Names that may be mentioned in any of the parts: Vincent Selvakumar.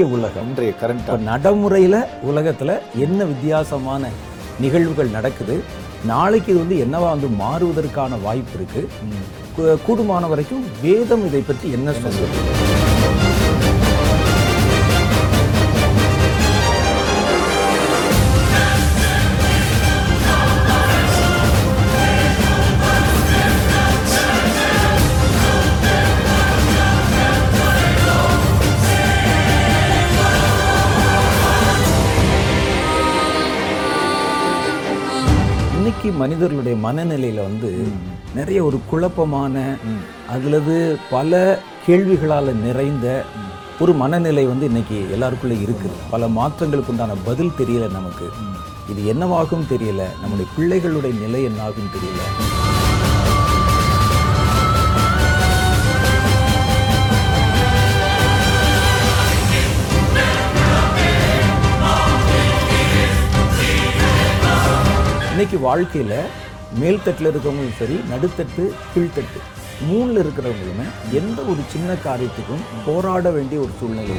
இன்றைய உலகம், இன்றைய கரண்ட் நடைமுறையில் உலகத்தில் என்ன வித்தியாசமான நிகழ்வுகள் நடக்குது, நாளைக்கு இது என்னவா மாறுவதற்கான வாய்ப்பு இருக்குது. கூடுமான வரைக்கும் வேதம் இதை பற்றி என்ன சொல்லுது? மனிதர்களுடைய மனநிலையில நிறைய ஒரு குழப்பமான அதுலது பல கேள்விகளால் நிறைந்த ஒரு மனநிலை இன்னைக்கு எல்லாருக்குள்ளே இருக்குது. பல மாற்றங்களுக்கு உண்டான பதில் தெரியல, நமக்கு இது என்னவாகும் தெரியல, நம்முடைய பிள்ளைகளுடைய நிலை என்னாகும் தெரியல. இன்னைக்கு வாழ்க்கையில் மேல்தட்டில் இருக்கிறவங்களும் சரி, நடுத்தட்டு கீழ்த்தட்டு மூணில் இருக்கிறவங்களுமே எந்த ஒரு சின்ன காரியத்துக்கும் போராட வேண்டிய ஒரு சூழ்நிலை.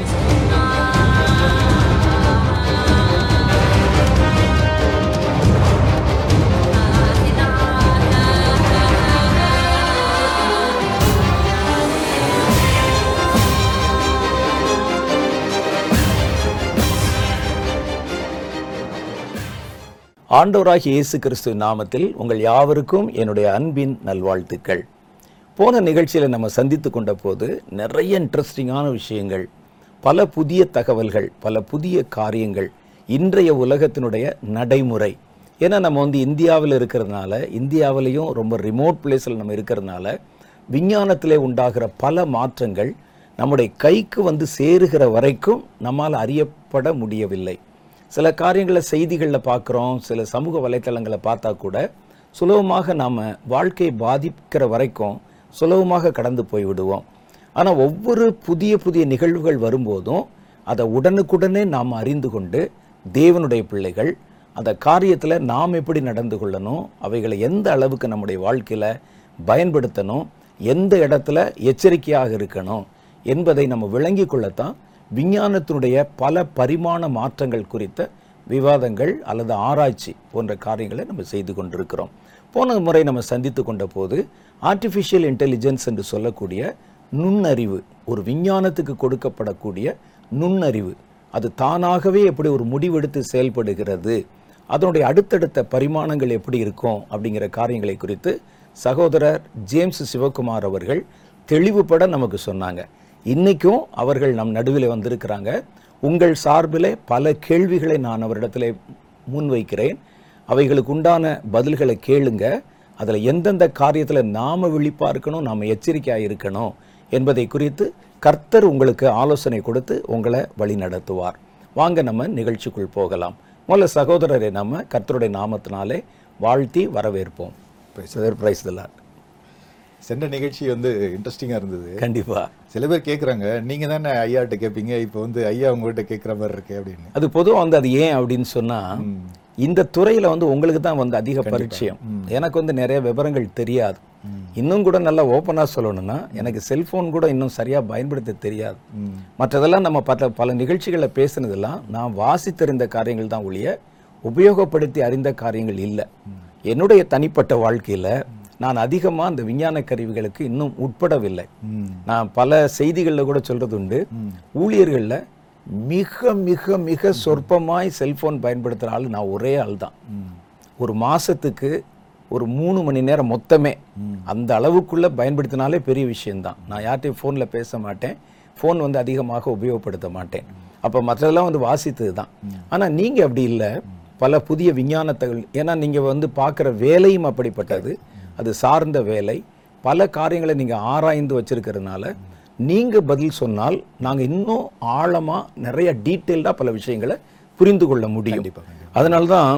ஆண்டவராகிய இயேசு கிறிஸ்து நாமத்தில் உங்கள் யாவருக்கும் என்னுடைய அன்பின் நல்வாழ்த்துக்கள். போன நிகழ்ச்சியில் நம்ம சந்தித்து கொண்ட போது நிறைய இன்ட்ரெஸ்டிங்கான விஷயங்கள், பல புதிய தகவல்கள், பல புதிய காரியங்கள், இன்றைய உலகத்தினுடைய நடைமுறை. ஏன்னா நம்ம இந்தியாவில் இருக்கிறதுனால, இந்தியாவிலையும் ரொம்ப ரிமோட் பிளேஸில் நம்ம இருக்கிறதுனால விஞ்ஞானத்திலே உண்டாகிற பல மாற்றங்கள் நம்முடைய கைக்கு சேருகிற வரைக்கும் நம்மால் அறியப்பட முடியவில்லை. சில காரியங்களை செய்திகளில் பார்க்குறோம், சில சமூக வலைத்தளங்களை பார்த்தா கூட சுலபமாக நாம் வாழ்க்கையை பாதிக்கிற வரைக்கும் சுலபமாக கடந்து போய்விடுவோம். ஆனால் ஒவ்வொரு புதிய புதிய நிகழ்வுகள் வரும்போதும் அதை உடனுக்குடனே நாம் அறிந்து கொண்டு தேவனுடைய பிள்ளைகள் அந்த காரியத்தில் நாம் எப்படி நடந்து கொள்ளணும், அவைகளை எந்த அளவுக்கு நம்முடைய வாழ்க்கையில் பயன்படுத்தணும், எந்த இடத்துல எச்சரிக்கையாக இருக்கணும் என்பதை நம்ம விளங்கி கொள்ளத்தான் விஞ்ஞானத்தினுடைய பல பரிமாண மாற்றங்கள் குறித்த விவாதங்கள் அல்லது ஆராய்ச்சி போன்ற காரியங்களை நம்ம செய்து கொண்டிருக்கிறோம். போன முறை நம்ம சந்தித்து கொண்ட போது ஆர்டிஃபிஷியல் இன்டெலிஜென்ஸ் என்று சொல்லக்கூடிய நுண்ணறிவு, ஒரு விஞ்ஞானத்துக்கு கொடுக்கப்படக்கூடிய நுண்ணறிவு, அது தானாகவே எப்படி ஒரு முடிவெடுத்து செயல்படுகிறது, அதனுடைய அடுத்தடுத்த பரிமாணங்கள் எப்படி இருக்கும் அப்படிங்கிற காரியங்களை குறித்து சகோதரர் ஜேம்ஸ் சிவகுமார் அவர்கள் தெளிவுபட நமக்கு சொன்னாங்க. இன்றைக்கும் அவர்கள் நம் நடுவில் வந்திருக்கிறாங்க. உங்கள் சார்பில் பல கேள்விகளை நான் அவரிடத்தில் முன்வைக்கிறேன். அவைகளுக்கு உண்டான பதில்களை கேளுங்க. அதில் எந்தெந்த காரியத்தில் நாம் விழிப்பாக இருக்கணும், நாம் எச்சரிக்கையாக இருக்கணும் என்பதை குறித்து கர்த்தர் உங்களுக்கு ஆலோசனை கொடுத்து உங்களை வழி நடத்துவார். வாங்க நம்ம நிகழ்ச்சிக்குள் போகலாம். முதல்ல சகோதரரை நம்ம கர்த்தருடைய நாமத்தினாலே வாழ்த்தி வரவேற்போம். Praise the Lord. சென்ற நிகழ்ச்சி இன்ட்ரெஸ்டிங்காக இருந்தது. கண்டிப்பாக சில பேர் கேட்குறாங்க, நீங்கள் தானே ஐயாட்ட கேட்பீங்க, இப்போ ஐயா உங்கள்கிட்ட கேட்குற மாதிரி இருக்கு அப்படின்னு. அது பொதுவாக அது ஏன் அப்படின்னு சொன்னால், இந்த துறையில் உங்களுக்கு தான் அதிக பரிச்சயம். எனக்கு நிறைய விவரங்கள் தெரியாது. இன்னும் கூட நல்லா ஓப்பனாக சொல்லணும்னா, எனக்கு செல்ஃபோன் கூட இன்னும் சரியாக பயன்படுத்த தெரியாது. மற்றதெல்லாம் நம்ம பல நிகழ்ச்சிகளில் பேசுனதெல்லாம் நான் வாசித்தறிந்த காரியங்கள் தான் ஒழிய உபயோகப்படுத்தி அறிந்த காரியங்கள் இல்லை. என்னுடைய தனிப்பட்ட வாழ்க்கையில் நான் அதிகமாக அந்த விஞ்ஞான கருவிகளுக்கு இன்னும் உட்படவில்லை. நான் பல செய்திகளில் கூட சொல்கிறது உண்டு, ஊழியர்களில் மிக மிக மிக சொற்பமாய் செல்ஃபோன் பயன்படுத்துகிற ஆள் நான் ஒரே ஆள் தான். ஒரு மாதத்துக்கு ஒரு 3 மணி நேரம் மொத்தமே அந்த அளவுக்குள்ளே பயன்படுத்தினாலே பெரிய விஷயந்தான். நான் யார்கிட்டையும் ஃபோனில் பேச மாட்டேன், ஃபோன் அதிகமாக உபயோகப்படுத்த மாட்டேன். அப்போ மற்றதெல்லாம் வாசித்தது தான். ஆனால் நீங்கள் அப்படி இல்லை. பல புதிய விஞ்ஞான தகவல், ஏன்னா நீங்கள் பார்க்குற வேலையும் அப்படிப்பட்டது, அது சார்ந்த வேலை, பல காரியங்களை நீங்கள் ஆராய்ந்து வச்சுருக்கிறதுனால நீங்கள் பதில் சொன்னால் நாங்கள் இன்னும் ஆழமாக நிறைய டீட்டெயில்டாக பல விஷயங்களை புரிந்து கொள்ள முடியும். அதனால தான்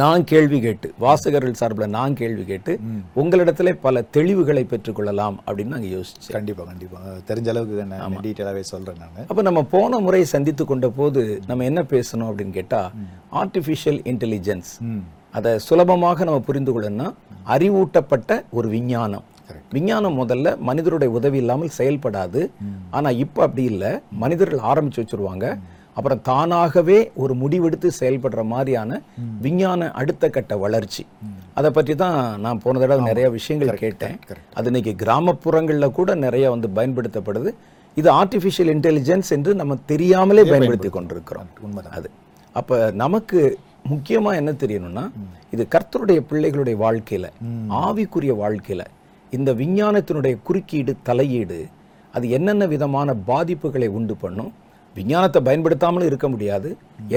நான் கேள்வி கேட்டு, வாசகர்கள் சார்பில் நான் கேள்வி கேட்டு உங்களிடத்துல பல தெளிவுகளை பெற்றுக்கொள்ளலாம் அப்படின்னு நாங்கள் யோசிச்சு. கண்டிப்பாக தெரிஞ்ச அளவுக்கு நான் டீட்டெயிலாகவே சொல்கிறேன் நான். அப்போ நம்ம போன முறை சந்தித்து கொண்ட போது நம்ம என்ன பேசணும் அப்படின்னு கேட்டால், ஆர்டிஃபிஷியல் இன்டெலிஜென்ஸ் அதை சுலபமாக நம்ம புரிந்து கொள்ளணும்னா அறிவூட்டப்பட்ட ஒரு விஞ்ஞானம், விஞ்ஞானம் முதல்ல மனிதருடைய உதவி இல்லாமல் செயல்படாது. ஆனால் இப்போ அப்படி இல்லை, மனிதர்கள் ஆரம்பித்து வச்சுருவாங்க, அப்புறம் தானாகவே ஒரு முடிவெடுத்து செயல்படுற மாதிரியான விஞ்ஞான அடுத்த கட்ட வளர்ச்சி. அதை பற்றி தான் நான் போன தடவை நிறைய விஷயங்கள் கேட்டேன். அது இன்னைக்கு கிராமப்புறங்களில் கூட நிறைய வந்து பயன்படுத்தப்படுது. இது ஆர்டிஃபிஷியல் இன்டெலிஜென்ஸ் என்று நம்ம தெரியாமலே பயன்படுத்தி கொண்டிருக்கிறோம். அது அப்போ நமக்கு முக்கியமாக என்ன தெரியணும்னா, இது கர்த்தருடைய பிள்ளைகளுடைய வாழ்க்கையில், ஆவிக்குரிய வாழ்க்கையில் இந்த விஞ்ஞானத்தினுடைய குறுக்கீடு, தலையீடு அது என்னென்ன விதமான பாதிப்புகளை உண்டு பண்ணும். விஞ்ஞானத்தை பயன்படுத்தாமலும் இருக்க முடியாது,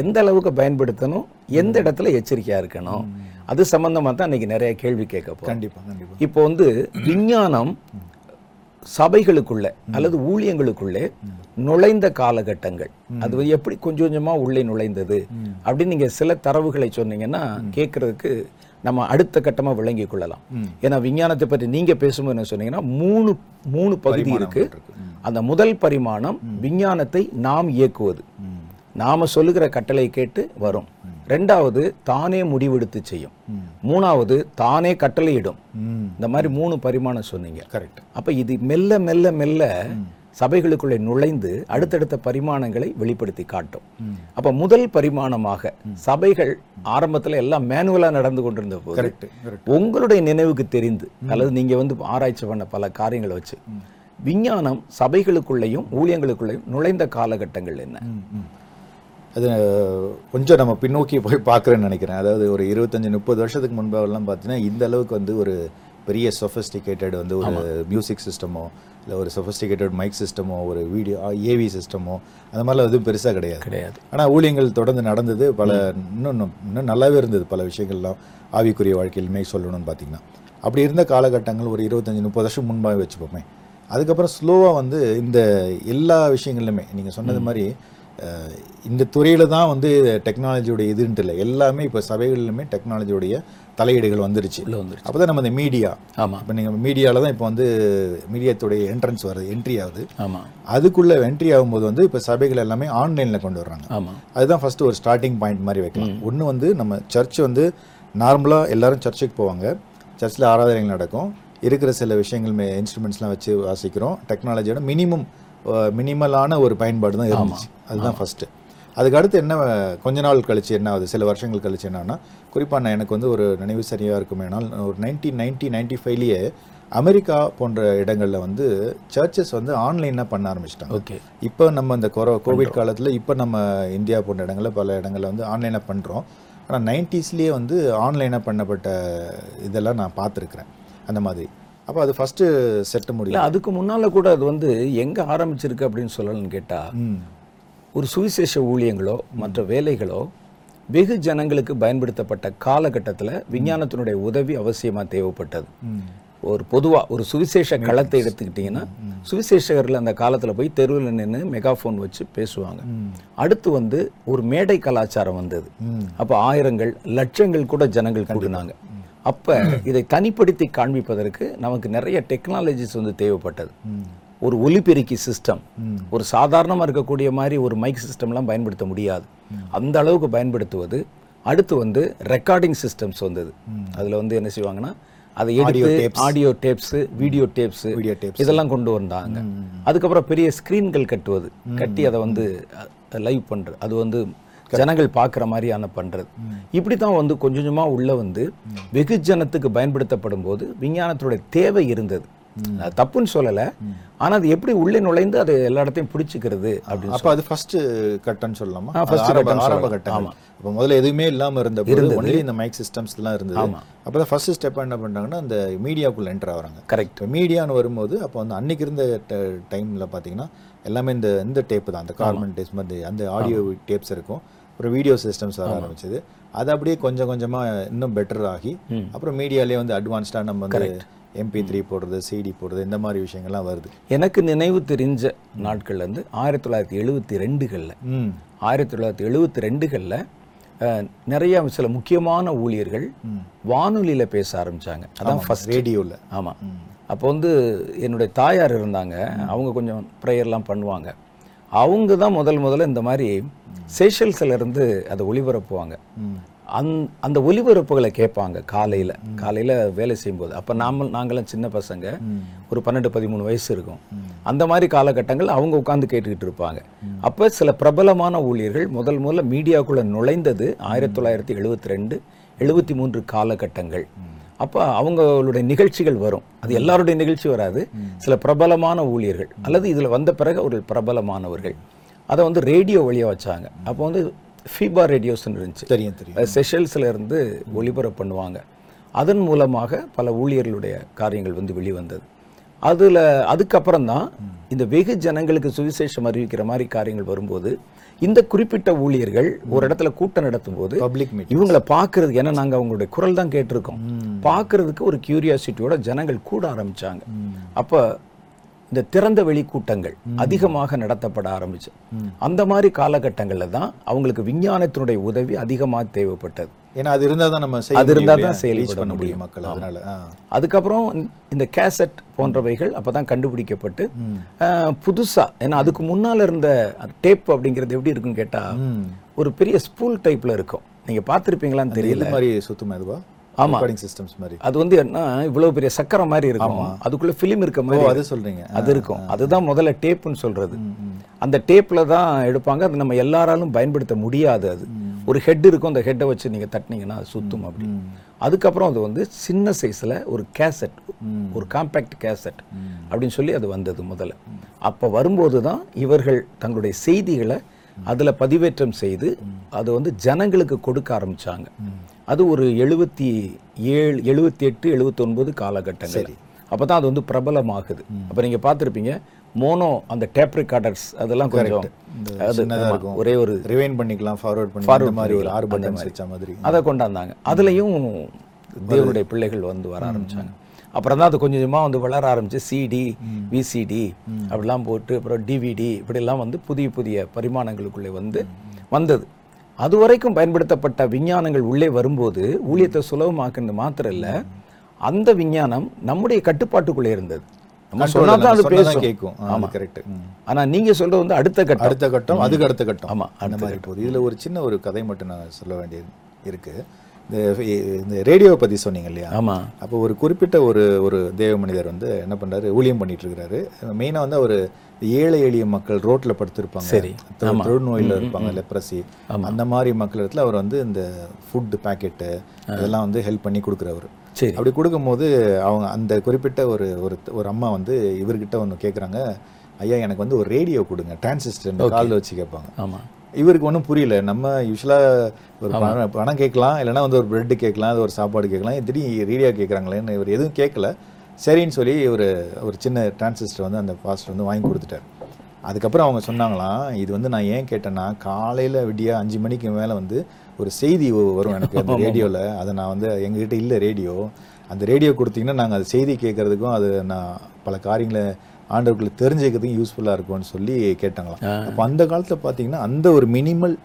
எந்த அளவுக்கு பயன்படுத்தணும், எந்த இடத்துல எச்சரிக்கையாக இருக்கணும், அது சம்பந்தமாக தான் இன்றைக்கி நிறைய கேள்வி கேட்கப்போ. கண்டிப்பாக இப்போ வந்து விஞ்ஞானம் சபைகளுக்குள்ளே அல்லது ஊழியங்களுக்குள்ளே நுழைந்த காலகட்டங்கள், அது எப்படி கொஞ்சம் கொஞ்சமாக உள்ளே நுழைந்தது அப்படின்னு நீங்கள் சில தரவுகளை சொன்னீங்கன்னா கேட்குறதுக்கு நம்ம அடுத்த கட்டமாக விளங்கி கொள்ளலாம். ஏன்னா விஞ்ஞானத்தை பற்றி நீங்கள் பேசும்போது என்ன சொன்னீங்கன்னா, மூணு பகுதி இருக்குது. அந்த முதல் பரிமாணம் விஞ்ஞானத்தை நாம் இயக்குவது, நாம் சொல்லுகிற கட்டளை கேட்டு வரும். ரெண்டாவது தானே முடிவெடுத்து செய்யும். மூணாவது தானே கட்டளையிடும். இந்த மாதிரி மூணு பரிமாணம் சொன்னீங்க, கரெக்ட். அப்போ இது மெல்ல மெல்ல மெல்ல சபைகளுக்குள்ளே நுழைந்து அடுத்தடுத்த பரிமாணங்களை வெளிப்படுத்தி காட்டும். அப்போ முதல் பரிமாணமாக சபைகள் ஆரம்பத்தில் எல்லாம் மேனுவலாக நடந்து கொண்டிருந்த போது, உங்களுடைய நினைவுக்கு தெரிந்து அல்லது நீங்கள் வந்து ஆராய்ச்சி பண்ண பல காரியங்களை வச்சு விஞ்ஞானம் சபைகளுக்குள்ளேயும் ஊழியங்களுக்குள்ளேயும் நுழைந்த காலகட்டங்கள் என்ன? அது கொஞ்சம் நம்ம பின்னோக்கி போய் பார்க்குறேன்னு நினைக்கிறேன். அதாவது ஒரு 25-30 வருஷத்துக்கு முன்பாகலாம் பார்த்தீங்கன்னா இந்த அளவுக்கு வந்து ஒரு பெரிய சொஃபிஸ்டிகேட்டட் வந்து ஒரு மியூசிக் சிஸ்டமோ இல்லை ஒரு சொஃபிஸ்டிகேட்டட் மைக் சிஸ்டமோ ஒரு வீடியோ ஏவி சிஸ்டமோ அந்த மாதிரிலாம் எதுவும் பெருசாக கிடையாது. ஆனால் ஊழியங்கள் தொடர்ந்து நடந்தது, பல இன்னும் நல்லாவே இருந்தது. பல விஷயங்கள்லாம் ஆவிக்குரிய வாழ்க்கையிலுமே சொல்லணும்னு பார்த்தீங்கன்னா அப்படி இருந்த காலகட்டங்கள் ஒரு 25-30 வருஷம் முன்பாகவே வச்சுப்போமே. அதுக்கப்புறம் ஸ்லோவாக வந்து இந்த எல்லா விஷயங்கள்லுமே நீங்கள் சொன்னது மாதிரி இந்த துறையில் தான் வந்து டெக்னாலஜியோடைய இதுன்ட்டு இல்லை, எல்லாமே இப்போ சபைகளிலுமே டெக்னாலஜியோடைய தலையீடுகள் வந்துருச்சு. அப்போ தான் நம்ம இந்த மீடியா, ஆமாம், இப்போ நீங்கள் மீடியாவில் தான் இப்போ வந்து மீடியாத்துடைய என்ட்ரன்ஸ் வருது, என்ட்ரி ஆகுது. ஆமாம், அதுக்குள்ளே என்ட்ரி ஆகும்போது வந்து இப்போ சபைகள் எல்லாமே ஆன்லைனில் கொண்டு வர்றாங்க. ஆமாம், அதுதான் ஃபஸ்ட்டு ஒரு ஸ்டார்டிங் பாயிண்ட் மாதிரி வைக்கலாம். ஒன்று வந்து நம்ம சர்ச் வந்து நார்மலாக எல்லோரும் சர்ச்சுக்கு போவாங்க, சர்ச்சில் ஆராதனைகள் நடக்கும், இருக்கிற சில விஷயங்கள் இன்ஸ்ட்ருமெண்ட்ஸ்லாம் வச்சு வாசிக்கிறோம். டெக்னாலஜியோட மினிமலான ஒரு பயன்பாடு தான் இருந்துச்சு. அதுதான் ஃபஸ்ட்டு. அதுக்கடுத்து என்ன, கொஞ்ச நாள் கழிச்சு என்ன ஆகுது, சில வருஷங்கள் கழிச்சு என்னன்னா, குறிப்பாக நான் எனக்கு வந்து ஒரு நினைவு சரியாக இருக்குமேனால் ஒரு 1995லேயே அமெரிக்கா போன்ற இடங்களில் வந்து சர்ச்சஸ் வந்து ஆன்லைனாக பண்ண ஆரம்பிச்சிட்டாங்க. ஓகே, இப்போ நம்ம இந்த கோவிட் காலத்தில் இப்போ நம்ம இந்தியா போன்ற இடங்களில் பல இடங்களில் வந்து ஆன்லைனாக பண்ணுறோம். ஆனால் 90ஸ்லேயே வந்து ஆன்லைனாக பண்ணப்பட்ட இதெல்லாம் நான் பார்த்துருக்குறேன் அந்த மாதிரி. அப்போ அது ஃபஸ்ட்டு செட்டு முடியல. அதுக்கு முன்னால் கூட அது வந்து எங்கே ஆரம்பிச்சிருக்கு அப்படின்னு சொல்லணும்னு கேட்டால், ஒரு சுவிசேஷ ஊழியங்களோ மற்ற வேலைகளோ வெகு ஜனங்களுக்கு பயன்படுத்தப்பட்ட காலகட்டத்தில் விஞ்ஞானத்தினுடைய உதவி அவசியமாக தேவைப்பட்டது. ஒரு பொதுவாக ஒரு சுவிசேஷ களத்தை எடுத்துக்கிட்டிங்கன்னா, சுவிசேஷகர்கள் அந்த காலத்தில் போய் தெருவில் நின்று மெகாஃபோன் வச்சு பேசுவாங்க. அடுத்து வந்து ஒரு மேடை கலாச்சாரம் வந்தது. அப்போ ஆயிரங்கள் லட்சங்கள் கூட ஜனங்கள் கூடினாங்க. அப்போ இதை தனிப்படுத்தி காண்பிப்பதற்கு நமக்கு நிறைய டெக்னாலஜிஸ் வந்து தேவைப்பட்டது. ஒரு ஒலிபெருக்கி சிஸ்டம், ஒரு சாதாரணமாக இருக்கக்கூடிய மாதிரி ஒரு மைக் சிஸ்டம்லாம் பயன்படுத்த முடியாது, அந்த அளவுக்கு பயன்படுத்துவது. அடுத்து வந்து ரெக்கார்டிங் சிஸ்டம்ஸ் வந்தது. அதில் வந்து என்ன செய்வாங்கன்னா, அதை எடுத்து ஆடியோ டேப்ஸு, வீடியோ டேப்ஸு, இதெல்லாம் கொண்டு வந்தாங்க. அதுக்கப்புறம் பெரிய ஸ்க்ரீன்கள் கட்டுவது, கட்டி அதை வந்து லைவ் பண்ணுறது, அது வந்து ஜனங்கள் பார்க்குற மாதிரியான பண்ணுறது. இப்படி தான் வந்து கொஞ்சம் கொஞ்சமாக உள்ளே வந்து வெகு ஜனத்துக்கு பயன்படுத்தப்படும் போது விஞ்ஞானத்தினுடைய தேவை இருந்தது. தப்புன்னு சொல்லலை, ஆனால் அது எப்படி உள்ளே நுழைந்து அது எல்லா இடத்தையும் பிடிச்சிக்கிறது அப்படின்னு. அப்போ அது ஃபஸ்ட்டு கட்டன்னு சொல்லலாமா? ஆரம்ப கட்டம். ஆமாம், இப்போ முதல்ல எதுவுமே இல்லாமல் இருந்தது, இந்த மைக் சிஸ்டம்ஸ்லாம் இருந்தது. அப்போ தான் ஃபஸ்ட்டு ஸ்டெப் என்ன பண்ணுறாங்கன்னா, அந்த மீடியாவுக்குள்ளே என்ட்ரு ஆகிறாங்க. கரெக்ட், மீடியான்னு வரும்போது அப்போ வந்து அன்றைக்கி இருந்த டைமில் பார்த்தீங்கன்னா எல்லாமே இந்த டேப்பு தான், அந்த கார்பன் டேப்ஸ் மாதிரி அந்த ஆடியோ டேப்ஸ் இருக்கும். அப்புறம் வீடியோ சிஸ்டம்ஸ் வர ஆரம்பிச்சது. அது அப்படியே கொஞ்சம் கொஞ்சமாக இன்னும் பெட்டர் ஆகி அப்புறம் மீடியாலே வந்து அட்வான்ஸ்டாக நம்ம வந்து MP3 போடுறது, CD போடுறது, இந்த மாதிரி விஷயங்கள்லாம் வருது. எனக்கு நினைவு தெரிஞ்ச நாட்கள்ல இருந்து 1972களில் நிறைய சில முக்கியமான ஊழியர்கள் வானொலியில் பேச ஆரம்பித்தாங்க. அதான் ஃபஸ்ட் ரேடியோவில். ஆமாம், அப்போ வந்து என்னுடைய தாயார் இருந்தாங்க, அவங்க கொஞ்சம் ப்ரேயர்லாம் பண்ணுவாங்க. அவங்க தான் முதல்ல இந்த மாதிரி சேஷல்ஸ்லேருந்து அதை ஒளிபரப்புவாங்க. அந்த ஒலிபரப்புகளை கேட்பாங்க காலையில் வேலை செய்யும்போது. அப்போ நாங்களாம் சின்ன பசங்க, ஒரு 12-13 வயசு இருக்கும். அந்த மாதிரி காலகட்டங்கள் அவங்க உட்காந்து கேட்டுக்கிட்டு இருப்பாங்க. அப்போ சில பிரபலமான ஊழியர்கள் முதல்ல மீடியாக்குள்ளே நுழைந்தது 1972-73 காலகட்டங்கள். அப்போ அவங்களுடைய நிகழ்ச்சிகள் வரும், அது எல்லாருடைய நிகழ்ச்சி வராது, சில பிரபலமான ஊழியர்கள் அல்லது இதில் வந்த பிறகு அவர்கள் பிரபலமானவர்கள் அதை ரேடியோ வழியாக வச்சாங்க. அப்போ ஃபீபா ரேடியோஸ்ன்னு இருந்துச்சு, தெரியும், செஷல்ஸில் இருந்து ஒளிபரப்பு பண்ணுவாங்க. அதன் மூலமாக பல ஊழியர்களுடைய காரியங்கள் வெளிவந்தது. அதில் அதுக்கப்புறம் தான் இந்த வெகு ஜனங்களுக்கு சுவிசேஷம் அறிவிக்கிற மாதிரி காரியங்கள் வரும்போது இந்த குறிப்பிட்ட ஊழியர்கள் ஒரு இடத்துல கூட்டம் நடத்தும் போது இவங்களை பார்க்கறதுக்கு, ஏன்னா நாங்கள் அவங்களுடைய குரல் தான் கேட்டிருக்கோம், பார்க்கறதுக்கு ஒரு கியூரியாசிட்டியோட ஜனங்கள் கூட ஆரம்பித்தாங்க. அப்போ இந்த திறந்த வெளி கூட்டங்கள் அதிகமாக நடத்தப்பட ஆரம்பிச்சு. அந்த மாதிரி காலகட்டங்களில் தான் அவங்களுக்கு விஞ்ஞானத்தினுடைய உதவி அதிகமாக தேவைப்பட்டது. ஏன்னா அது இருந்தால் தான் செயல்பட முடியும் மக்கள். அதனால அதுக்கப்புறம் இந்த கேசட் போன்றவைகள் அப்போ தான் கண்டுபிடிக்கப்பட்டு புதுசாக, ஏன்னா அதுக்கு முன்னால் இருந்த டேப் அப்படிங்கிறது எப்படி இருக்குன்னு கேட்டால் ஒரு பெரிய ஸ்பூல் டைப்பில் இருக்கும். நீங்கள் பார்த்துருப்பீங்களான்னு தெரியல, மாதிரி சுத்தமாக இதுவா அது என்ன இவ்வளவு பெரிய சக்கரம் மாதிரி இருக்கும், அதுக்குள்ள பிலிம் இருக்க மாதிரி சொல்றீங்க அது இருக்கும். அதுதான் முதல்ல டேப்னு சொல்றது. அந்த டேப்ல தான் எடுப்பாங்க, அது நம்ம எல்லாராலும் பயன்படுத்த முடியாது. அது ஒரு ஹெட் இருக்கும், அந்த ஹெட்டை வச்சு நீங்க தட்டினீங்கன்னா சுத்தும் அப்படி. அதுக்கப்புறம் அது சின்ன சைஸ்ல ஒரு கேசட், ஒரு காம்பேக்ட் கேசட் அப்படின்னு சொல்லி அது வந்தது முதல்ல. அப்ப வரும்போது தான் இவர்கள் தங்களுடைய செய்திகளை அதில் பதிவேற்றம் செய்து அது ஜனங்களுக்கு கொடுக்க ஆரம்பித்தாங்க. அது ஒரு 1977, 1978, 1979 காலகட்டங்கள். அப்போ தான் அது பிரபலமாகுது. அப்போ நீங்கள் பார்த்துருப்பீங்க மோனோ, அந்த டேப் ரெக்கார்டர்ஸ் அதெல்லாம் கொஞ்சம் ஒரே ஒரு ரிவைண்ட் பண்ணிக்கலாம், ஃபார்வர்ட் பண்ணி மாதிரி ஒரு 6 பட்டன் வச்ச மாதிரி அதை கொண்டாந்தாங்க. அதுலேயும் தேவனுடைய பிள்ளைகள் வர ஆரம்பித்தாங்க. அப்புறம் தான் அது கொஞ்சமாக வளர ஆரம்பிச்சு, சிடி, விசிடி அப்படிலாம் போட்டு, அப்புறம் டிவிடி இப்படிலாம் புதிய புதிய பரிமாணங்களுக்குள்ளே வந்தது. அது வரைக்கும் பயன்படுத்தப்பட்ட விஞ்ஞானங்கள் உள்ளே வரும்போது ஊழியத்தை சுலபமாக்குறது மாத்திரம் இல்லை, அந்த விஞ்ஞானம் நம்முடைய கட்டுப்பாட்டுக்குள்ளே இருந்தது. நம்ம சொன்னா தான் அது பேசும், கேட்கும். ஆமா, கரெக்ட். ஆனால் நீங்கள் சொல்றது அடுத்த கட்டம், அதுக்கு அடுத்த கட்டம். ஆமாம், அந்த மாதிரி போகுது. இதில் ஒரு சின்ன ஒரு கதை மட்டும் நான் சொல்ல வேண்டியது இருக்கு. இந்த ரேடியோவை பற்றி சொன்னீங்க இல்லையா? ஆமாம். அப்போ ஒரு குறிப்பிட்ட ஒரு தேவ மனிதர் என்ன பண்ணுறாரு, ஊழியம் பண்ணிட்டு இருக்கிறாரு. மெயினாக அவர் ஏழை எளிய மக்கள் ரோட்டில் படுத்திருப்பாங்க, சரி, தொழுநோயில் இருப்பாங்க, லெப்ரசி, அந்த மாதிரி மக்கள் இடத்துல அவர் இந்த ஃபுட் பேக்கெட்டு இதெல்லாம் ஹெல்ப் பண்ணி கொடுக்குறவர். சரி, அப்படி கொடுக்கும்போது அவங்க அந்த குறிப்பிட்ட ஒரு அம்மா இவர்கிட்ட ஒன்று கேட்குறாங்க, ஐயா எனக்கு ஒரு ரேடியோ கொடுங்க, டிரான்சிஸ்டர் காலில் வச்சு கேட்பாங்க. ஆமாம், இவருக்கு ஒன்றும் புரியல. நம்ம யூஸ்வலாக ஒரு பணம் கேட்கலாம், இல்லைனா ஒரு பிரெட்டு கேட்கலாம், அது ஒரு சாப்பாடு கேட்கலாம், திடீர்னு ரேடியோ கேட்குறாங்களேன்னு இவர் எதுவும் கேட்கல. சரின்னு சொல்லி இவர் ஒரு சின்ன டிரான்சிஸ்டர் அந்த பாஸ்டர் வாங்கி கொடுத்துட்டார். அதுக்கப்புறம் அவங்க சொன்னாங்களாம், இது நான் ஏன் கேட்டேன்னா, காலையில் விடியா 5 மணிக்கு மேலே ஒரு செய்தி வரும் எனக்கு அந்த ரேடியோவில், அதை நான் எங்ககிட்ட இல்லை ரேடியோ, அந்த ரேடியோ கொடுத்தீங்கன்னா நாங்கள் அது செய்தி கேட்குறதுக்கும் அது நான் பல காரியங்களை ஆண்டவர்களை தெரிஞ்சுக்கிறதுக்கு யூஸ்ஃபுல்லாக இருக்கும்னு சொல்லி கேட்டாங்களாம். அப்போ அந்த காலத்தில் பார்த்தீங்கன்னா அந்த ஒரு மினிமல்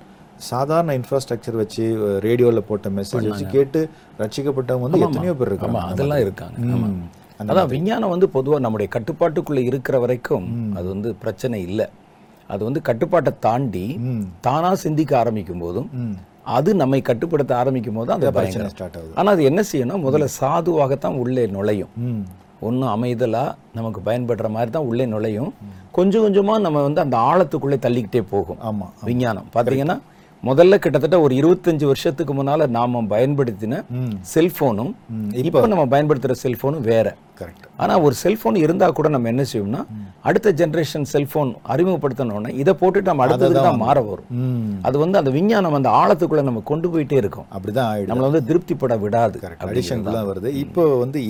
சாதாரண இன்ஃப்ராஸ்ட்ரக்சர் வச்சு ரேடியோவில் போட்ட மெசேஜ் வச்சு கேட்டு ரட்சிக்கப்பட்டவங்க எத்தனையோ பேர் இருக்காங்க. அதெல்லாம் இருக்காங்க. அதான் விஞ்ஞானம் பொதுவாக நம்முடைய கட்டுப்பாட்டுக்குள்ளே இருக்கிற வரைக்கும் அது பிரச்சனை இல்லை. அது கட்டுப்பாட்டை தாண்டி தானாக சிந்திக்க ஆரம்பிக்கும் போதும், அது நம்மை கட்டுப்படுத்த ஆரம்பிக்கும் போது அந்த பிரச்சனை ஸ்டார்ட் ஆகுது. ஆனால் அது என்ன செய்யணும், முதல்ல சாதுவாகத்தான் உள்ளே நுழையும். ஒன்றும் அமைதலாக நமக்கு பயன்படுற மாதிரி தான் உள்ளே நுழையும். கொஞ்சம் கொஞ்சமாக நம்ம அந்த ஆழத்துக்குள்ளே தள்ளிக்கிட்டே போகும். ஆமாம், விஞ்ஞானம் பார்த்தீங்கன்னா முதல்ல கிட்டத்தட்ட ஒரு 25 வருஷத்துக்கு முன்னால் நாம் பயன்படுத்தின செல்ஃபோனும் இப்போ நம்ம பயன்படுத்துகிற செல்ஃபோனும் வேறு. கரெக்ட். ஆனால் ஒரு செல்ஃபோன் இருந்தால் கூட நம்ம என்ன செய்வோம்னா, அடுத்த ஜென்ரேஷன் செல்ஃபோன் அறிமுகப்படுத்தணும்னா இதை போட்டுட்டு நம்ம அடுத்தது தான் மாற வரும். அது அந்த விஞ்ஞானம் அந்த ஆழத்துக்குள்ளே நம்ம கொண்டு போயிட்டே இருக்கும். அப்படிதான் நம்மளை திருப்திப்பட விடாது. கரெக்ட் வருது. இப்போ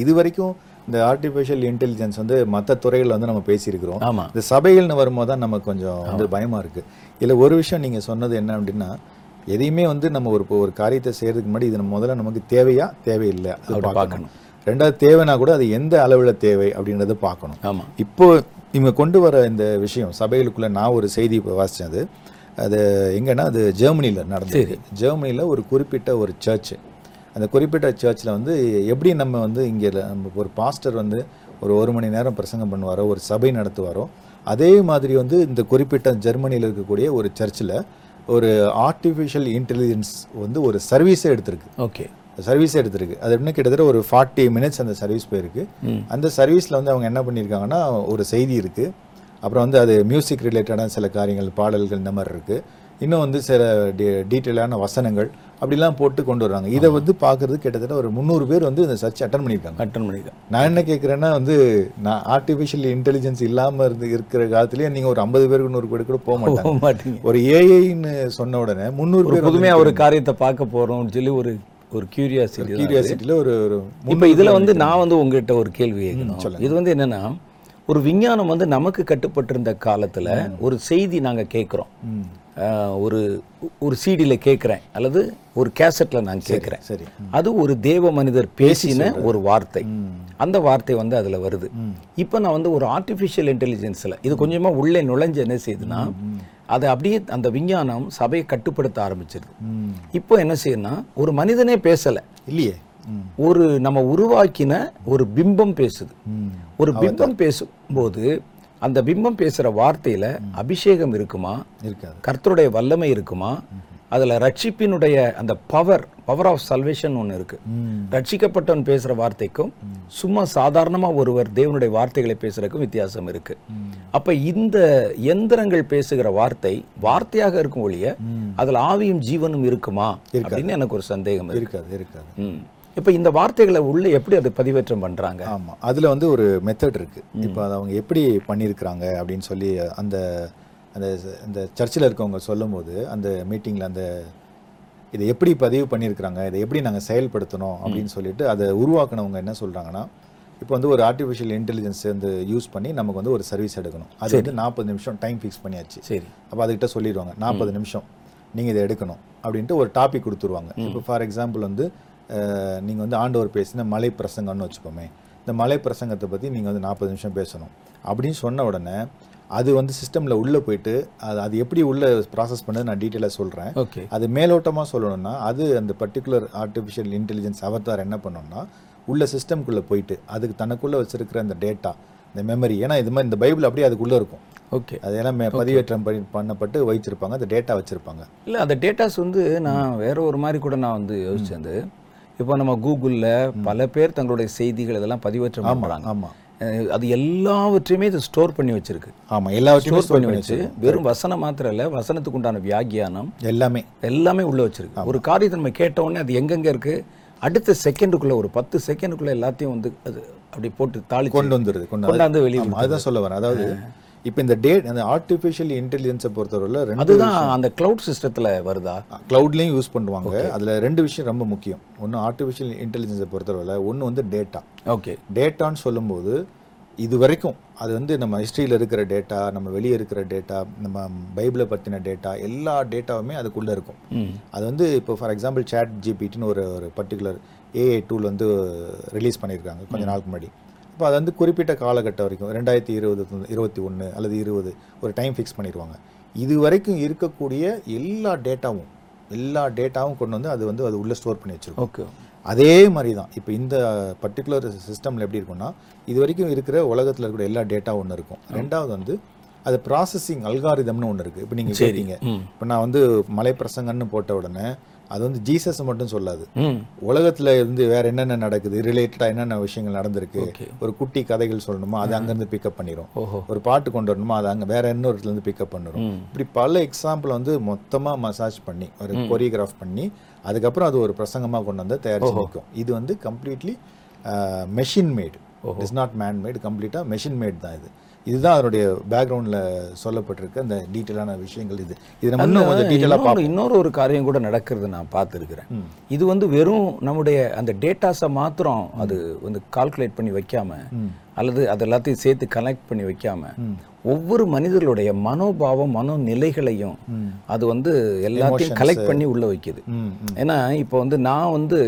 இது வரைக்கும் இந்த ஆர்டிஃபிஷியல் இன்டெலிஜென்ஸ் மற்ற துறைகளில் நம்ம பேசியிருக்கிறோம். ஆமாம், இந்த சபைகள்னு வரும்போது தான் நமக்கு கொஞ்சம் பயமாக இருக்குது. இதில் ஒரு விஷயம் நீங்கள் சொன்னது என்ன அப்படின்னா, எதையுமே நம்ம ஒரு காரியத்தை செய்கிறதுக்கு முன்னாடி இது முதல்ல நமக்கு தேவையா தேவையில்லை அதை பார்க்கணும். ரெண்டாவது தேவைன்னா கூட அது எந்த அளவில் தேவை அப்படின்றத பார்க்கணும். ஆமாம், இப்போது இவங்க கொண்டு வர இந்த விஷயம் சபைகளுக்குள்ளே நான் ஒரு செய்தி வாசித்தேன். அது எங்கன்னா அது ஜெர்மனியில் நடந்தது. ஜெர்மனியில் ஒரு குறிப்பிட்ட ஒரு சர்ச்சு, அந்த குறிப்பிட்ட சர்ச்சில் எப்படி நம்ம இங்கே நம்ம ஒரு பாஸ்டர் ஒரு 1 மணி நேரம் பிரசங்கம் பண்ணுவாரோ, ஒரு சபை நடத்துவாரோ, அதே மாதிரி இந்த குறிப்பிட்ட ஜெர்மனியில் இருக்கக்கூடிய ஒரு சர்ச்சில் ஒரு ஆர்டிஃபிஷியல் இன்டெலிஜென்ஸ் வந்து ஒரு சர்வீஸே எடுத்திருக்கு. ஓகே, சர்வீஸே எடுத்திருக்கு. அது எப்படின்னா கிட்டத்தட்ட ஒரு 40 minutes அந்த சர்வீஸ் போயிருக்கு. அந்த சர்வீஸில் வந்து அவங்க என்ன பண்ணியிருக்காங்கன்னா, ஒரு செய்தி இருக்குது, அப்புறம் வந்து அது மியூசிக் ரிலேட்டடான சில காரியங்கள், பாடல்கள் இந்த மாதிரி இருக்குது, இன்னும் வந்து சில டீட்டெயிலான வசனங்கள் அப்படிலாம் போட்டு கொண்டு வர்றாங்க. இதை வந்து பார்க்குறது கிட்டத்தட்ட ஒரு 300 பேர் வந்து இந்த சர்ச் அட்டன் பண்ணியிருக்காங்க. நான் என்ன கேட்குறேன்னா வந்து, நான் ஆர்டிஃபிஷியல் இன்டெலிஜென்ஸ் இல்லாமல் இருக்கிற காலத்துலேயே நீங்கள் ஒரு 50 பேருக்கு 100 பேர் கூட போக மாட்டேங்க. ஒரு ஏஐன்னு சொன்ன உடனே 300 பேர் புதுமையாக ஒரு காரியத்தை பார்க்க போகிறோம்னு சொல்லி ஒரு ஒரு கியூரியாசிட்டியில் ஒரு இப்போ இதில் வந்து நான் வந்து உங்ககிட்ட ஒரு கேள்வி சொல்லலாம். இது வந்து என்னென்னா, ஒரு விஞ்ஞானம் வந்து நமக்கு கட்டுப்பட்டிருந்த காலத்தில் ஒரு செய்தி நாங்கள் கேட்குறோம், ஒரு ஒரு சீடியில் கேட்குறேன் அல்லது ஒரு கேசட்டில் நான் கேட்குறேன். சரி, அது ஒரு தேவ மனிதர் பேசின ஒரு வார்த்தை, அந்த வார்த்தை வந்து அதில் வருது. இப்போ நான் வந்து ஒரு ஆர்டிஃபிஷியல் இன்டெலிஜென்ஸில் இது கொஞ்சமாக உள்ளே நுழைஞ்சு என்ன செய்யுதுன்னா, அதை அப்படியே அந்த விஞ்ஞானம் சபையை கட்டுப்படுத்த ஆரம்பிச்சிருது. இப்போ என்ன செய்யணும்னா, ஒரு மனிதனே பேசலை இல்லையே, ஒரு நம்ம உருவாக்கின ஒரு பிம்பம் பேசுது. ஒரு பிம்பம் பேசும்போது அந்த பிம்பம் பேசுகிற வார்த்தையில் அபிஷேகம் இருக்குமா, கர்த்தருடைய வல்லமை இருக்குமா, அதில் ரட்சிப்பினுடைய அந்த பவர் ஆஃப் சல்வேஷன் ஒன்று இருக்குது. ரட்சிக்கப்பட்டவன் பேசுகிற வார்த்தைக்கும் சும்மா சாதாரணமாக ஒருவர் தேவனுடைய வார்த்தைகளை பேசுகிறதுக்கும் வித்தியாசம் இருக்குது. அப்போ இந்த இயந்திரங்கள் பேசுகிற வார்த்தை வார்த்தையாக இருக்கும் ஒழிய அதில் ஆவியும் ஜீவனும் இருக்குமா அப்படின்னு எனக்கு ஒரு சந்தேகம் இருக்காது. இப்போ இந்த வார்த்தைகளை உள்ளே எப்படி அதை பதிவேற்றம் பண்ணுறாங்க? ஆமாம், அதில் வந்து ஒரு மெத்தட் இருக்குது. இப்போ அதை அவங்க எப்படி பண்ணியிருக்கிறாங்க அப்படின்னு சொல்லி அந்த அந்த அந்த சர்ச்சில் இருக்கவங்க சொல்லும்போது, அந்த மீட்டிங்கில் அந்த இதை எப்படி பதிவு பண்ணியிருக்கிறாங்க, இதை எப்படி நாங்கள் செயல்படுத்தணும் அப்படின்னு சொல்லிட்டு அதை உருவாக்கினவங்க என்ன சொல்கிறாங்கன்னா, இப்போ வந்து ஒரு ஆர்டிஃபிஷியல் இன்டெலிஜென்ஸ் வந்து யூஸ் பண்ணி நமக்கு வந்து ஒரு சர்வீஸ் எடுக்கணும். அது வந்து 40 நிமிஷம் டைம் ஃபிக்ஸ் பண்ணியாச்சு. சரி, அப்போ அதுக்கிட்ட சொல்லிடுவாங்க, 40 நிமிஷம் நீங்கள் இதை எடுக்கணும் அப்படின்ட்டு ஒரு டாபிக் கொடுத்துருவாங்க. இப்போ ஃபார் எக்ஸாம்பிள் வந்து நீங்கள் வந்து ஆண்டவர் பேசின மலை பிரசங்கம்னு வச்சுப்போமே, இந்த மலை பிரசங்கத்தை பற்றி நீங்கள் வந்து 40 நிமிஷம் பேசணும் அப்படின்னு சொன்ன உடனே அது வந்து சிஸ்டமில் உள்ளே போயிட்டு அது எப்படி உள்ளே ப்ராசஸ் பண்ணுறது நான் டீட்டெயிலாக சொல்கிறேன். ஓகே, அது மேலோட்டமாக சொல்லணும்னா அது அந்த பர்டிகுலர் ஆர்டிஃபிஷியல் இன்டெலிஜென்ஸ் அவதார் என்ன பண்ணோம்னா, உள்ள சிஸ்டம்குள்ளே போயிட்டு அதுக்கு தனக்குள்ளே வச்சுருக்கிற அந்த டேட்டா, இந்த மெமரி, ஏன்னா இது மாதிரி இந்த பைபிள் அப்படியே அதுக்குள்ளே இருக்கும். ஓகே, அது எல்லாம் பதிவேற்றம் பண்ணப்பட்டு வைச்சிருப்பாங்க, அந்த டேட்டா வச்சுருப்பாங்க. இல்லை, அந்த டேட்டாஸ் வந்து நான் வேற ஒரு மாதிரி கூட நான் வந்து யோசிச்சேன். இப்போ நம்ம கூகுளில் பல பேர் தங்களுடைய செய்திகள் இதெல்லாம் பதிவேற்றம் பண்ணுறாங்க. ஆமாம், அது எல்லாவற்றையுமே இது ஸ்டோர் பண்ணி வச்சிருக்கு. ஆமாம், எல்லாவற்றையும் ஸ்டோர் பண்ணி வச்சு வெறும் வசனம் மாத்திரம் இல்லை, வசனத்துக்கு உண்டான வியாக்கியானம் எல்லாமே உள்ளே வச்சிருக்கு. ஒரு காரியத்தை நம்ம கேட்டவுடனே அது எங்கெங்கே இருக்குது, அடுத்த செகண்டுக்குள்ளே ஒரு 10 செகண்டுக்குள்ளே எல்லாத்தையும் வந்து அது அப்படி போட்டு தாளி கொண்டு வந்துடுது, கொண்டாந்து வெளியே. அதுதான் சொல்ல வரேன். அதாவது இப்போ இந்த டேட் அந்த ஆர்டிஃபிஷியல் இன்டெலிஜென்ஸை பொறுத்தவரையில் அதுதான் அந்த கிளவுட் சிஸ்டத்தில் வருதா, கிளவுட்லேயும் யூஸ் பண்ணுவாங்க. அதில் 2 விஷயம் ரொம்ப முக்கியம். ஒன்று, ஆர்டிஃபிஷியல் இன்டெலிஜென்ஸை பொறுத்தவரையில் ஒன்று வந்து டேட்டா. ஓகே, டேட்டான்னு சொல்லும்போது இது வரைக்கும் அது வந்து நம்ம ஹிஸ்ட்ரியில் இருக்கிற டேட்டா, நம்ம வெளியே இருக்கிற டேட்டா, நம்ம பைபிளை பற்றின டேட்டா, எல்லா டேட்டாவுமே அதுக்குள்ளே இருக்கும். அது வந்து இப்போ ஃபார் எக்ஸாம்பிள் சாட் ஜிபிடின்னு ஒரு பர்டிகுலர் ஏஐ டூல் வந்து ரிலீஸ் பண்ணியிருக்காங்க கொஞ்ச நாளுக்கு முன்னாடி. இப்போ அது வந்து குறிப்பிட்ட காலகட்டம் வரைக்கும் 2021 அல்லது 2020 ஒரு டைம் ஃபிக்ஸ் பண்ணிடுவாங்க. இது வரைக்கும் இருக்கக்கூடிய எல்லா டேட்டாவும் கொண்டு வந்து அது உள்ளே ஸ்டோர் பண்ணி வச்சுருக்கோம். ஓகே, அதே மாதிரி தான் இப்போ இந்த பர்டிகுலர் சிஸ்டமில் எப்படி இருக்குன்னா, இது வரைக்கும் இருக்கிற உலகத்தில் இருக்கிற எல்லா டேட்டாவும் ஒன்று இருக்கும். ரெண்டாவது வந்து அது ப்ராசஸிங் அல்காரிதம்னு ஒன்று இருக்குது. இப்போ நீங்கள் கேட்டீங்க, இப்போ நான் வந்து மலை பிரசங்கன்னு போட்ட உடனே அது வந்து ஜீசஸ் மட்டும் சொல்லாது, உலகத்துல இருந்து வேற என்னென்ன நடக்குது, ரிலேட்டடா என்னென்ன விஷயங்கள் நடந்திருக்கு. ஒரு குட்டி கதைகள் சொல்லணுமா, அது அங்கிருந்து பிக்கப் பண்ணிடும். ஒரு பாட்டு கொண்டு வரணுமா, அது அங்கே வேற இன்னொருத்துல இருந்து பிக்கப் பண்ணிடும். இப்படி பல எக்ஸாம்பிள் வந்து மொத்தமா மசாஜ் பண்ணி ஒரு கொரியோகிராஃப் பண்ணி அதுக்கப்புறம் அது ஒரு பிரசங்கமா கொண்டு வந்து தயாரிச்சு வைக்கும். இது வந்து completely machine made, it's not man made, கம்ப்ளீட்டா மெஷின் மேட் தான் இது. இதுதான் அதனுடைய பேக்ரவுண்டில் சொல்லப்பட்டிருக்க அந்த டீட்டெயிலான விஷயங்கள். இது நம்ம இன்னும் கொஞ்சம் டீட்டெயிலாக பார்ப்போம். இன்னொரு ஒரு காரியம் கூட நடக்கிறது நான் பார்த்துருக்கிறேன். இது வந்து வெறும் நம்முடைய அந்த டேட்டாஸை மாத்திரம் அது வந்து கால்குலேட் பண்ணி வைக்காம அல்லது அது எல்லாத்தையும் சேர்த்து கனெக்ட் பண்ணி வைக்காம, ஒவ்வொரு மனிதர்களுடைய மனோபாவம், மனோநிலைகளையும் அது வந்து எல்லாத்தையும் கலெக்ட் பண்ணி உள்ளே வைக்கிது. ஏன்னா இப்போ வந்து நான் வந்து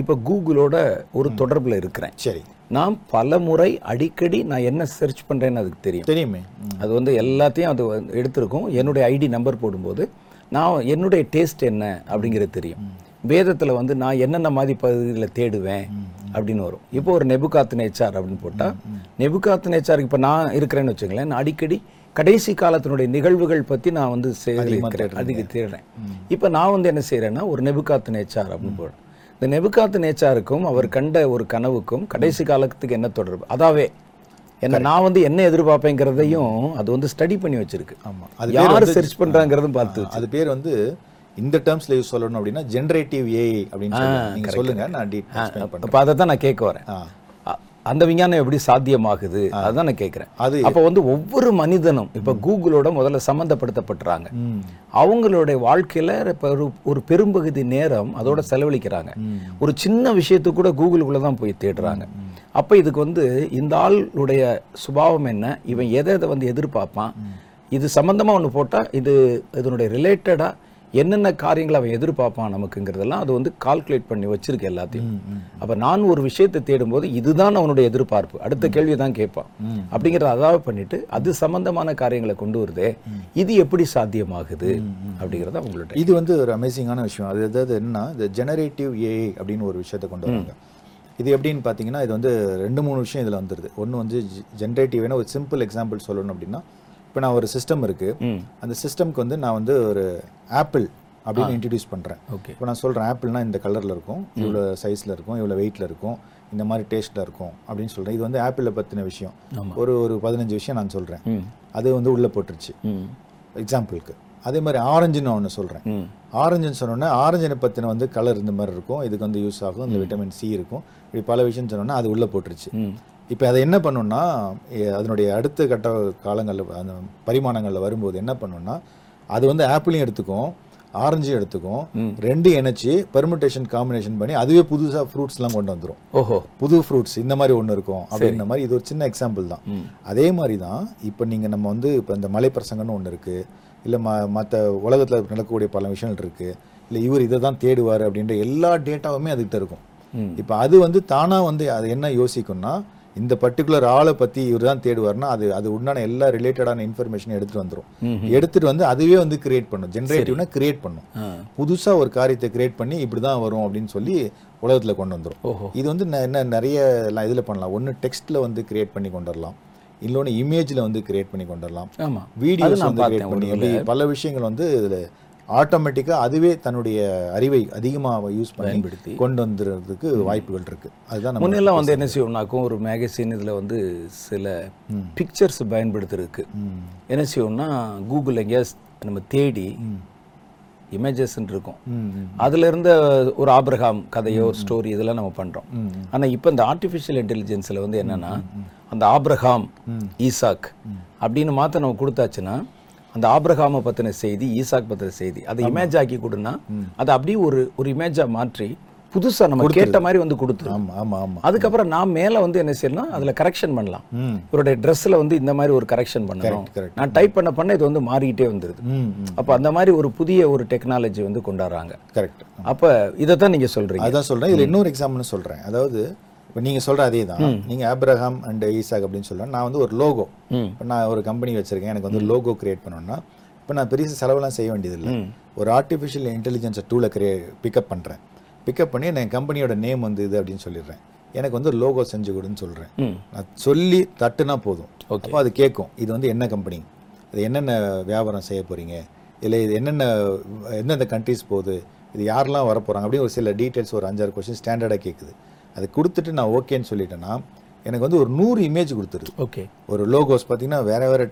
இப்போ கூகுளோட ஒரு தொடர்பில் இருக்கிறேன். சரி, நான் பல முறை அடிக்கடி நான் என்ன சர்ச் பண்ணுறேன்னு அதுக்கு தெரியுமே, அது வந்து எல்லாத்தையும் அது எடுத்திருக்கும். என்னுடைய ஐடி நம்பர் போடும்போது நான் என்னுடைய டேஸ்ட் என்ன அப்படிங்கிறது தெரியும். வேதத்தில் வந்து நான் என்னென்ன மாதிரி பகுதியில் தேடுவேன் அப்படின்னு வரும். இப்போ ஒரு நெபுகாத்நேச்சார் அப்படின்னு போட்டால் நெபுகாத்நேச்சாருக்கு இப்போ நான் இருக்கிறேன்னு வச்சுக்கங்களேன், நான் அடிக்கடி கடைசி காலத்தினுடைய நிகழ்வுகள் பற்றி நான் வந்து அதிக தேடுறேன். இப்போ நான் வந்து என்ன செய்கிறேன்னா ஒரு நெபுகாத்து நேச்சார் அப்படின்னு போடுறேன். இந்த நெபுகாத்து நேச்சாருக்கும் அவர் கண்ட ஒரு கனவுக்கும் கடைசி காலத்துக்கு என்ன தொடர்பு? அதாவே என்ன நான் வந்து என்ன எதிர்பார்ப்பேங்கிறதையும் அது வந்து ஸ்டடி பண்ணி வச்சிருக்கு. ஆமாம், அது யார் சர்ச் பண்ணுறாங்கிறதும் பார்த்து. அது பேர் வந்து இந்த டேர்ம்ஸ்ல யூஸ் சொல்லணும் அப்படின்னா ஜெனரேட்டிவ் ஏஐ அப்படின்னு சொல்லுங்க. நான் இப்போ அதை தான் நான் கேட்க வரேன். அந்த விஞ்ஞானம் எப்படி சாத்தியமாகுது அதுதான் நான் கேட்குறேன். அது அப்போ வந்து ஒவ்வொரு மனிதனும் இப்போ கூகுளோட முதல்ல சம்மந்தப்படுத்தப்படுறாங்க. அவங்களுடைய வாழ்க்கையில் இப்போ ஒரு பெரும்பகுதி நேரம் அதோட செலவழிக்கிறாங்க. ஒரு சின்ன விஷயத்துக்கு கூட கூகுளுக்குள்ளே தான் போய் தேடுறாங்க. அப்போ இதுக்கு வந்து இந்த ஆளுடைய சுபாவம் என்ன, இவன் எதை எதை வந்து எதிர்பார்ப்பான், இது சம்மந்தமாக ஒன்று போட்டால் இதனுடைய ரிலேட்டடாக என்னென்ன காரியங்களை அவன் எதிர்பார்ப்பான் நமக்குங்கிறதெல்லாம் அது வந்து கால்குலேட் பண்ணி வச்சிருக்கு எல்லாத்தையும். அப்போ நான் ஒரு விஷயத்தை தேடும்போது இதுதான் அவனுடைய எதிர்பார்ப்பு, அடுத்த கேள்வி தான் கேட்பான் அப்படிங்கிறத அதாவது பண்ணிட்டு அது சம்பந்தமான காரியங்களை கொண்டு வருதே, இது எப்படி சாத்தியமாகுது அப்படிங்கிறத அவங்கள்ட்ட. இது வந்து ஒரு அமேசிங்கான விஷயம். அது அதாவது என்னன்னா இந்த ஜெனரேட்டிவ் ஏஐ அப்படின்னு ஒரு விஷயத்தை கொண்டு வராங்க. இது எப்படின்னு பார்த்தீங்கன்னா இது வந்து 2-3 விஷயம் இதில் வந்துடுது. ஒன்று வந்து ஜெனரேட்டிவ்னா ஒரு சிம்பிள் எக்ஸாம்பிள் சொல்லணும் அப்படின்னா இப்போ நான் ஒரு சிஸ்டம் இருக்குது, அந்த சிஸ்டம்க்கு வந்து நான் வந்து ஒரு ஆப்பிள் அப்படின்னு இன்ட்ரடியூஸ் பண்ணுறேன். ஓகே, இப்போ நான் சொல்கிறேன் ஆப்பிள்னால் இந்த கலரில் இருக்கும், இவ்வளோ சைஸில் இருக்கும், இவ்வளோ வெயிட்டில் இருக்கும், இந்த மாதிரி டேஸ்ட்டில் இருக்கும் அப்படின்னு சொல்கிறேன். இது வந்து ஆப்பிளை பற்றின விஷயம் ஒரு 15 விஷயம் நான் சொல்கிறேன். அது வந்து உள்ளே போட்டுருச்சு எக்ஸாம்பிளுக்கு. அதே மாதிரி ஆரஞ்சுன்னு ஒன்று சொல்கிறேன். ஆரஞ்சுன்னு சொன்னோன்னா ஆரஞ்சினை பற்றின வந்து கலர் இந்த மாதிரி இருக்கும், இதுக்கு வந்து யூஸ் ஆகும், இந்த விட்டமின் சி இருக்கும், இப்படி பல விஷயம்னு சொன்னோன்னா அது உள்ளே போட்டுருச்சு. இப்போ அதை என்ன பண்ணணும்னா அதனுடைய அடுத்த கட்ட காலங்களில் அந்த பரிமாணங்களில் வரும்போது என்ன பண்ணணும்னா அது வந்து ஆப்பிளையும் எடுத்துக்கும் ஆரஞ்சும் எடுத்துக்கும், ரெண்டும் இணைச்சி பெர்முடேஷன் காம்பினேஷன் பண்ணி அதுவே புதுசாக ஃப்ரூட்ஸ்லாம் கொண்டு வந்துடும். ஓஹோ, புது ஃப்ரூட்ஸ் இந்த மாதிரி ஒன்று இருக்கும் அப்படின்ற மாதிரி. இது ஒரு சின்ன எக்ஸாம்பிள் தான். அதே மாதிரி தான் இப்போ நீங்கள் நம்ம வந்து இப்போ இந்த மலை பிரசங்கன்னு ஒன்று இருக்குது, இல்லை மற்ற உலகத்தில் நடக்கக்கூடிய பல விஷயங்கள் இருக்குது, இல்லை இவர் இதை தான் தேடுவார் அப்படின்ற எல்லா டேட்டாவுமே அதுக்கிட்ட இருக்கும். இப்போ அது வந்து தானாக வந்து அது என்ன யோசிக்கும்னா இந்த பர்டிகுலர் ஆளை பற்றி இவர் தான் தேடுவார்னா அது உண்டான எல்லா ரிலேட்டடான இன்ஃபர்மேஷன் எடுத்துகிட்டு வந்துடும். எடுத்துகிட்டு வந்து அதுவே வந்து கிரியேட் பண்ணும். ஜென்ரேட்டிவ்னா கிரியேட் பண்ணும், புதுசாக ஒரு காரியத்தை கிரியேட் பண்ணி இப்படி தான் வரும் அப்படின்னு சொல்லி உலகத்தில் கொண்டு வந்துடும். இது வந்து என்ன நிறைய இதில் பண்ணலாம். ஒன்று டெக்ஸ்ட்டில் வந்து கிரியேட் பண்ணி கொண்டு வரலாம், இன்னொன்று இமேஜில் வந்து கிரியேட் பண்ணி கொண்டு வரலாம், வீடியோஸ் வந்து கிரியேட் பண்ணி பல விஷயங்கள் வந்து இதில் ஆட்டோமேட்டிக்காக அதுவே தன்னுடைய அறிவை அதிகமாக யூஸ் பயன்படுத்தி கொண்டு வந்துடுறதுக்கு வாய்ப்புகள் இருக்குது. அதுதான் முன்னெல்லாம் வந்து என்ன செய்வோம்னாக்கும் ஒரு மேகசின் இதில் வந்து சில பிக்சர்ஸ் பயன்படுத்திருக்கு. என்ன செய்வோம்னா கூகுள் எங்கேயாவது நம்ம தேடி இமேஜஸ்ன்னு இருக்கும், அதில் இருந்த ஒரு ஆபிரகாம் கதையோ ஒரு ஸ்டோரி இதெல்லாம் நம்ம பண்ணுறோம். ஆனால் இப்போ இந்த ஆர்டிஃபிஷியல் இன்டெலிஜென்ஸில் வந்து என்னென்னா அந்த ஆபிரகாம் ஈசாக் அப்படின்னு மாற்ற நம்ம கொடுத்தாச்சுன்னா அந்த ஆபிரகாமை பற்றின செய்தி ஈசாக் பற்றின செய்தி அதை இமேஜ் ஆக்கி கொடுனா அதை அப்படியே ஒரு இமேஜாக மாற்றி புதுசாக நம்ம கேட்ட மாதிரி வந்து கொடுத்துரும். அதுக்கப்புறம் நான் மேலே வந்து என்ன செய்யணும் அதில் கரெக்ஷன் பண்ணலாம். இவருடைய ட்ரெஸ்ஸில் வந்து இந்த மாதிரி ஒரு கரெக்ஷன் பண்ணணும், நான் டைப் பண்ண இது வந்து மாறிக்கிட்டே வந்துடுது. அப்போ அந்த மாதிரி ஒரு புதிய ஒரு டெக்னாலஜி வந்து கொண்டாடுறாங்க. கரெக்ட். அப்போ இதை தான் நீங்கள் சொல்கிறீங்க. அதான் சொல்கிறேன். இதில் இன்னொரு எக்ஸாம்பிள்னு சொல்கிறேன். அதாவது இப்போ நீங்கள் சொல்கிற அதே தான். நீங்கள் ஆப்ரஹாம் அண்ட் ஈசாக் அப்படின்னு சொல்கிறேன். நான் வந்து ஒரு லோகோ, இப்போ நான் ஒரு கம்பெனி வச்சுருக்கேன், எனக்கு வந்து லோகோ கிரியேட் பண்ணணும்னா இப்போ நான் பெரிய செலவெல்லாம் செய்ய வேண்டியதில்லை. ஒரு ஆர்டிஃபிஷியல் இன்டெலிஜென்ஸை டூலை பிக்கப் பண்ணுறேன், பிக்கப் பண்ணி என் கம்பெனியோட நேம் வந்து இது அப்படின்னு சொல்லிடுறேன், எனக்கு வந்து லோகோ செஞ்சு கொடுன்னு சொல்கிறேன். நான் சொல்லி தட்டுனா போதும். அப்போ அது கேட்கும் இது வந்து என்ன கம்பெனி, இது என்னென்ன வியாபாரம் செய்ய போகிறீங்க, இல்லை இது என்னென்ன எந்தெந்த கண்ட்ரிஸ் போகுது, இது யாரெல்லாம் வரப்போகிறாங்க அப்படின்னு ஒரு சில டீட்டெயில்ஸ் ஒரு 5-6 கொஸ்டின் ஸ்டாண்டர்டாக கேட்குது. அது கொடுத்துட்டு நான் ஓகேன்னு சொல்லிட்டேன்னா எனக்கு வந்து ஒரு 100 இமேஜ் கொடுத்துருது. ஓகே, ஒரு லோகோஸ் பார்த்தீங்கன்னா வேறு வேறு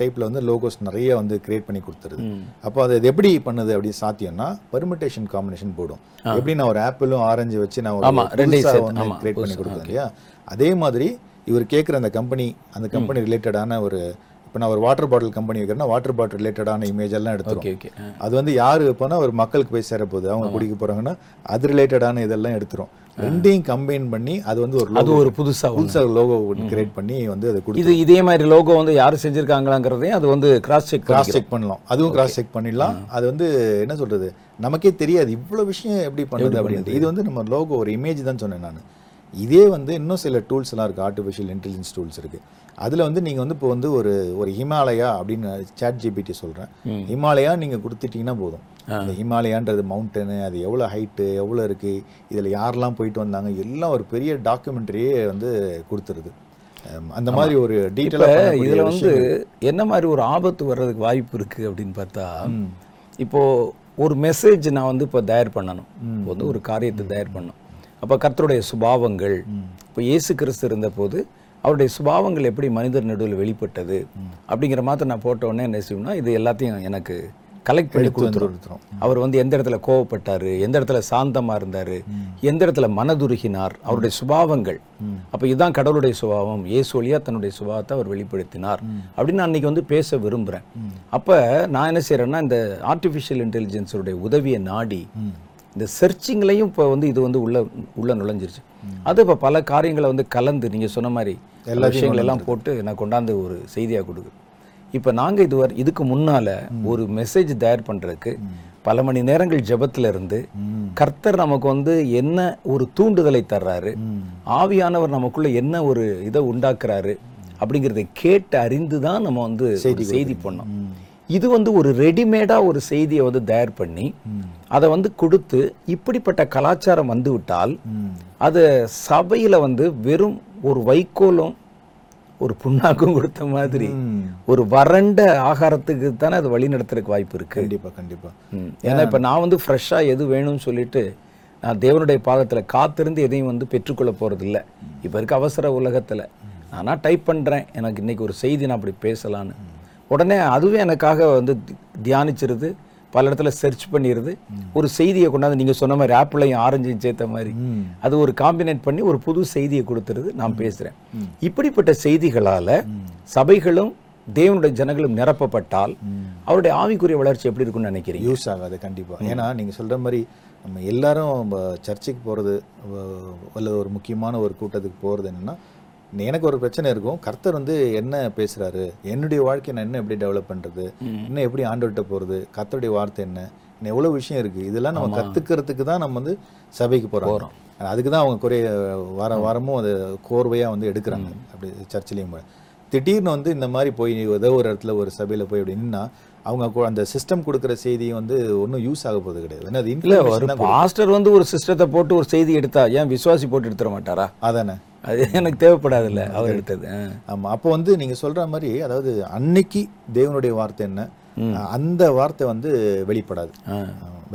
டைப்பில் வந்து லோகோஸ் நிறைய வந்து கிரியேட் பண்ணி கொடுத்துருது. அப்போ அது எப்படி பண்ணுது அப்படின்னு சாத்தியம்னா பெர்முடேஷன் காம்பினேஷன் போடும். எப்படி நான் ஒரு ஆப்பிளும் ஆரஞ்சு வச்சு நான் கிரியேட் பண்ணி கொடுத்தேன் இல்லையா, அதே மாதிரி இவர் கேட்குற அந்த கம்பெனி ரிலேட்டடான ஒரு இப்போ நான் ஒரு வாட்டர் பாட்டில் கம்பெனி வைக்கிறேன்னா வாட்டர் பாட்டில் ரிலேட்டடான இமேஜ் எல்லாம் எடுத்துரும். அது வந்து யார் வைப்போனா ஒரு மக்களுக்கு போய் சேர போகுது, அவங்க குடிக்க போகிறாங்கன்னா அது ரிலேட்டடான இதெல்லாம் எடுத்துரும். ரெண்டையும் கம்பைன் பண்ணி அது வந்து ஒரு புதுசாக லோகோ கிரியேட் பண்ணி வந்து அது கொடுக்குது. இதே மாதிரி லோகோ வந்து யார் செஞ்சுருக்காங்களாங்கிறதையும் அது வந்து கிராஸ் செக் பண்ணலாம். அதுவும் கிராஸ் செக் பண்ணிடலாம். அது வந்து என்ன சொல்கிறது நமக்கே தெரியாது இவ்வளோ விஷயம் எப்படி பண்ணுறது அப்படின்ட்டு. இது வந்து நம்ம லோகோ ஒரு இமேஜ் தான் சொன்னேன் நான். இதே வந்து இன்னும் சில டூல்ஸ்லாம் இருக்குது, ஆர்டிஃபிஷியல் இன்டெலிஜென்ஸ் டூல்ஸ் இருக்குது. அதில் வந்து நீங்கள் வந்து இப்போ வந்து ஒரு ஹிமாலயா அப்படின்னு ChatGPT சொல்கிறேன், ஹிமாலயா நீங்கள் கொடுத்துட்டிங்கன்னா போதும். இந்த ஹிமாலயான்றது மவுண்டனு, அது எவ்வளோ ஹைட்டு, எவ்வளோ இருக்குது, இதில் யாரெல்லாம் போயிட்டு வந்தாங்க எல்லாம் ஒரு பெரிய டாக்குமெண்ட்ரியே வந்து கொடுத்துருது. அந்த மாதிரி ஒரு டீட்டெயில். இதில் வந்து என்ன மாதிரி ஒரு ஆபத்து வர்றதுக்கு வாய்ப்பு இருக்குது அப்படின்னு பார்த்தா, இப்போது ஒரு மெசேஜ் நான் வந்து இப்போ தயார் பண்ணணும், இப்போ வந்து ஒரு காரியத்தை தயார் பண்ணணும். அப்போ கர்த்தருடைய சுபாவங்கள், இப்போ இயேசு கிறிஸ்து இருந்தபோது அவருடைய சுபாவங்கள் எப்படி மனிதர் நடுவில் வெளிப்பட்டது அப்படிங்கிற மாதிரி நான் போட்ட உடனே என்ன செய்யணும்னா, இது எல்லாத்தையும் எனக்கு கலெக்ட் பண்ணி கொடுத்துருவோம். அவர் வந்து எந்த இடத்துல கோவப்பட்டார், எந்த இடத்துல சாந்தமாக இருந்தார், எந்த இடத்துல மனதுருகினார், அவருடைய சுபாவங்கள். அப்போ இதுதான் கடவுளுடைய சுபாவம், இயேசு வழியாக தன்னுடைய சுபாவத்தை அவர் வெளிப்படுத்தினார் அப்படின்னு நான் அன்றைக்கி வந்து பேச விரும்புகிறேன். அப்போ நான் என்ன செய்கிறேன்னா, இந்த ஆர்டிஃபிஷியல் இன்டெலிஜென்ஸோடைய உதவியை நாடி இந்த சர்ச்சிங்லையும் இப்போ வந்து இது வந்து உள்ள நுழைஞ்சிருச்சு. அது இப்போ பல காரியங்களை வந்து கலந்து நீங்கள் சொன்ன மாதிரி எல்லா விஷயங்களெல்லாம் போட்டு நான் கொண்டாந்து ஒரு செய்தியாக கொடுக்குது. இப்போ நாங்கள் இதுக்கு முன்னால் ஒரு மெசேஜ் தயார் பண்ணுறதுக்கு பல மணி நேரங்கள் ஜெபத்தில் இருந்து கர்த்தர் நமக்கு வந்து என்ன ஒரு தூண்டுதலை தர்றாரு, ஆவியானவர் நமக்குள்ளே என்ன ஒரு இதை உண்டாக்குறாரு அப்படிங்கிறத கேட்டு அறிந்து தான் நம்ம வந்து செய்தி பண்ணோம். இது வந்து ஒரு ரெடிமேடாக ஒரு செய்தியை வந்து தயார் பண்ணி அதை வந்து கொடுத்து இப்படிப்பட்ட கலாச்சாரம் வந்துவிட்டால் அதை சபையில் வந்து வெறும் ஒரு வைக்கோலும் ஒரு புண்ணாக்கும் கொடுத்த மாதிரி ஒரு வறண்ட ஆகாரத்துக்கு தானே அது வழி நடத்துறதுக்கு வாய்ப்பு இருக்கு. கண்டிப்பாக. ஏன்னா இப்போ நான் வந்து ஃப்ரெஷ்ஷாக எது வேணும்னு சொல்லிட்டு நான் தேவனுடைய பாதத்தில் காத்திருந்து எதையும் வந்து பெற்றுக்கொள்ள போகிறது இல்லை. இப்போ இருக்க அவசர உலகத்தில் நான் டைப் பண்ணுறேன், எனக்கு இன்றைக்கி ஒரு செய்தி நான் அப்படி பேசலான்னு, உடனே அதுவே எனக்காக வந்து தியானிச்சிருது, பல இடத்துல சர்ச் பண்ணிடுது, ஒரு செய்தியை கொண்டாந்து நீங்கள் சொன்ன மாதிரி ஆப்பிளையும் ஆரஞ்சையும் சேர்த்த மாதிரி அது ஒரு காம்பினேட் பண்ணி ஒரு புது செய்தியை கொடுத்துருது. நான் பேசுகிறேன். இப்படிப்பட்ட செய்திகளால் சபைகளும் தேவனுடைய ஜனங்களும் நிரப்பப்பட்டால் அவருடைய ஆவிக்குரிய வளர்ச்சி எப்படி இருக்குன்னு நினைக்கிறேன். யூஸ் ஆகாது கண்டிப்பாக. ஏன்னா நீங்கள் சொல்கிற மாதிரி நம்ம எல்லாரும் சர்ச்சுக்கு போகிறது அல்லது ஒரு முக்கியமான ஒரு கூட்டத்துக்கு போகிறது என்னென்னா, எனக்கு ஒரு பிரச்சனை இருக்கும், கர்த்தர் வந்து என்ன பேசுகிறாரு, என்னுடைய வாழ்க்கையை நான் என்ன எப்படி டெவலப் பண்ணுறது, இன்னும் எப்படி ஆண்டுகிட்ட போகிறது, கர்த்தருடைய வார்த்தை என்ன, இன்னும் எவ்வளோ விஷயம் இருக்குது, இதெல்லாம் நம்ம கற்றுக்கிறதுக்கு தான் நம்ம வந்து சபைக்கு போகிறோம். அதுக்கு தான் அவங்க குறைய வாரமும் அது கோர்வையாக வந்து எடுக்கிறாங்க. அப்படி சர்ச்சிலையும் திடீர்னு வந்து இந்த மாதிரி போய் ஏதோ ஒரு இடத்துல ஒரு சபையில் போய் அப்படின்னா அவங்க அந்த சிஸ்டம் கொடுக்குற செய்தியும் வந்து ஒன்றும் யூஸ் ஆக போகிறது கிடையாது. இல்லை, ஒரு பாஸ்டர் வந்து ஒரு சிஸ்டத்தை போட்டு ஒரு செய்தி எடுத்தா ஏன் விசுவாசி போட்டு எடுத்துட மாட்டாரா? அதானே, அது எனக்கு தேவைப்படாதுல்ல அவர் எடுத்தது. ஆமாம். அப்போ வந்து நீங்கள் சொல்கிற மாதிரி, அதாவது அன்னைக்கு தேவனுடைய வார்த்தை என்ன, அந்த வார்த்தை வந்து வெளிப்படாது.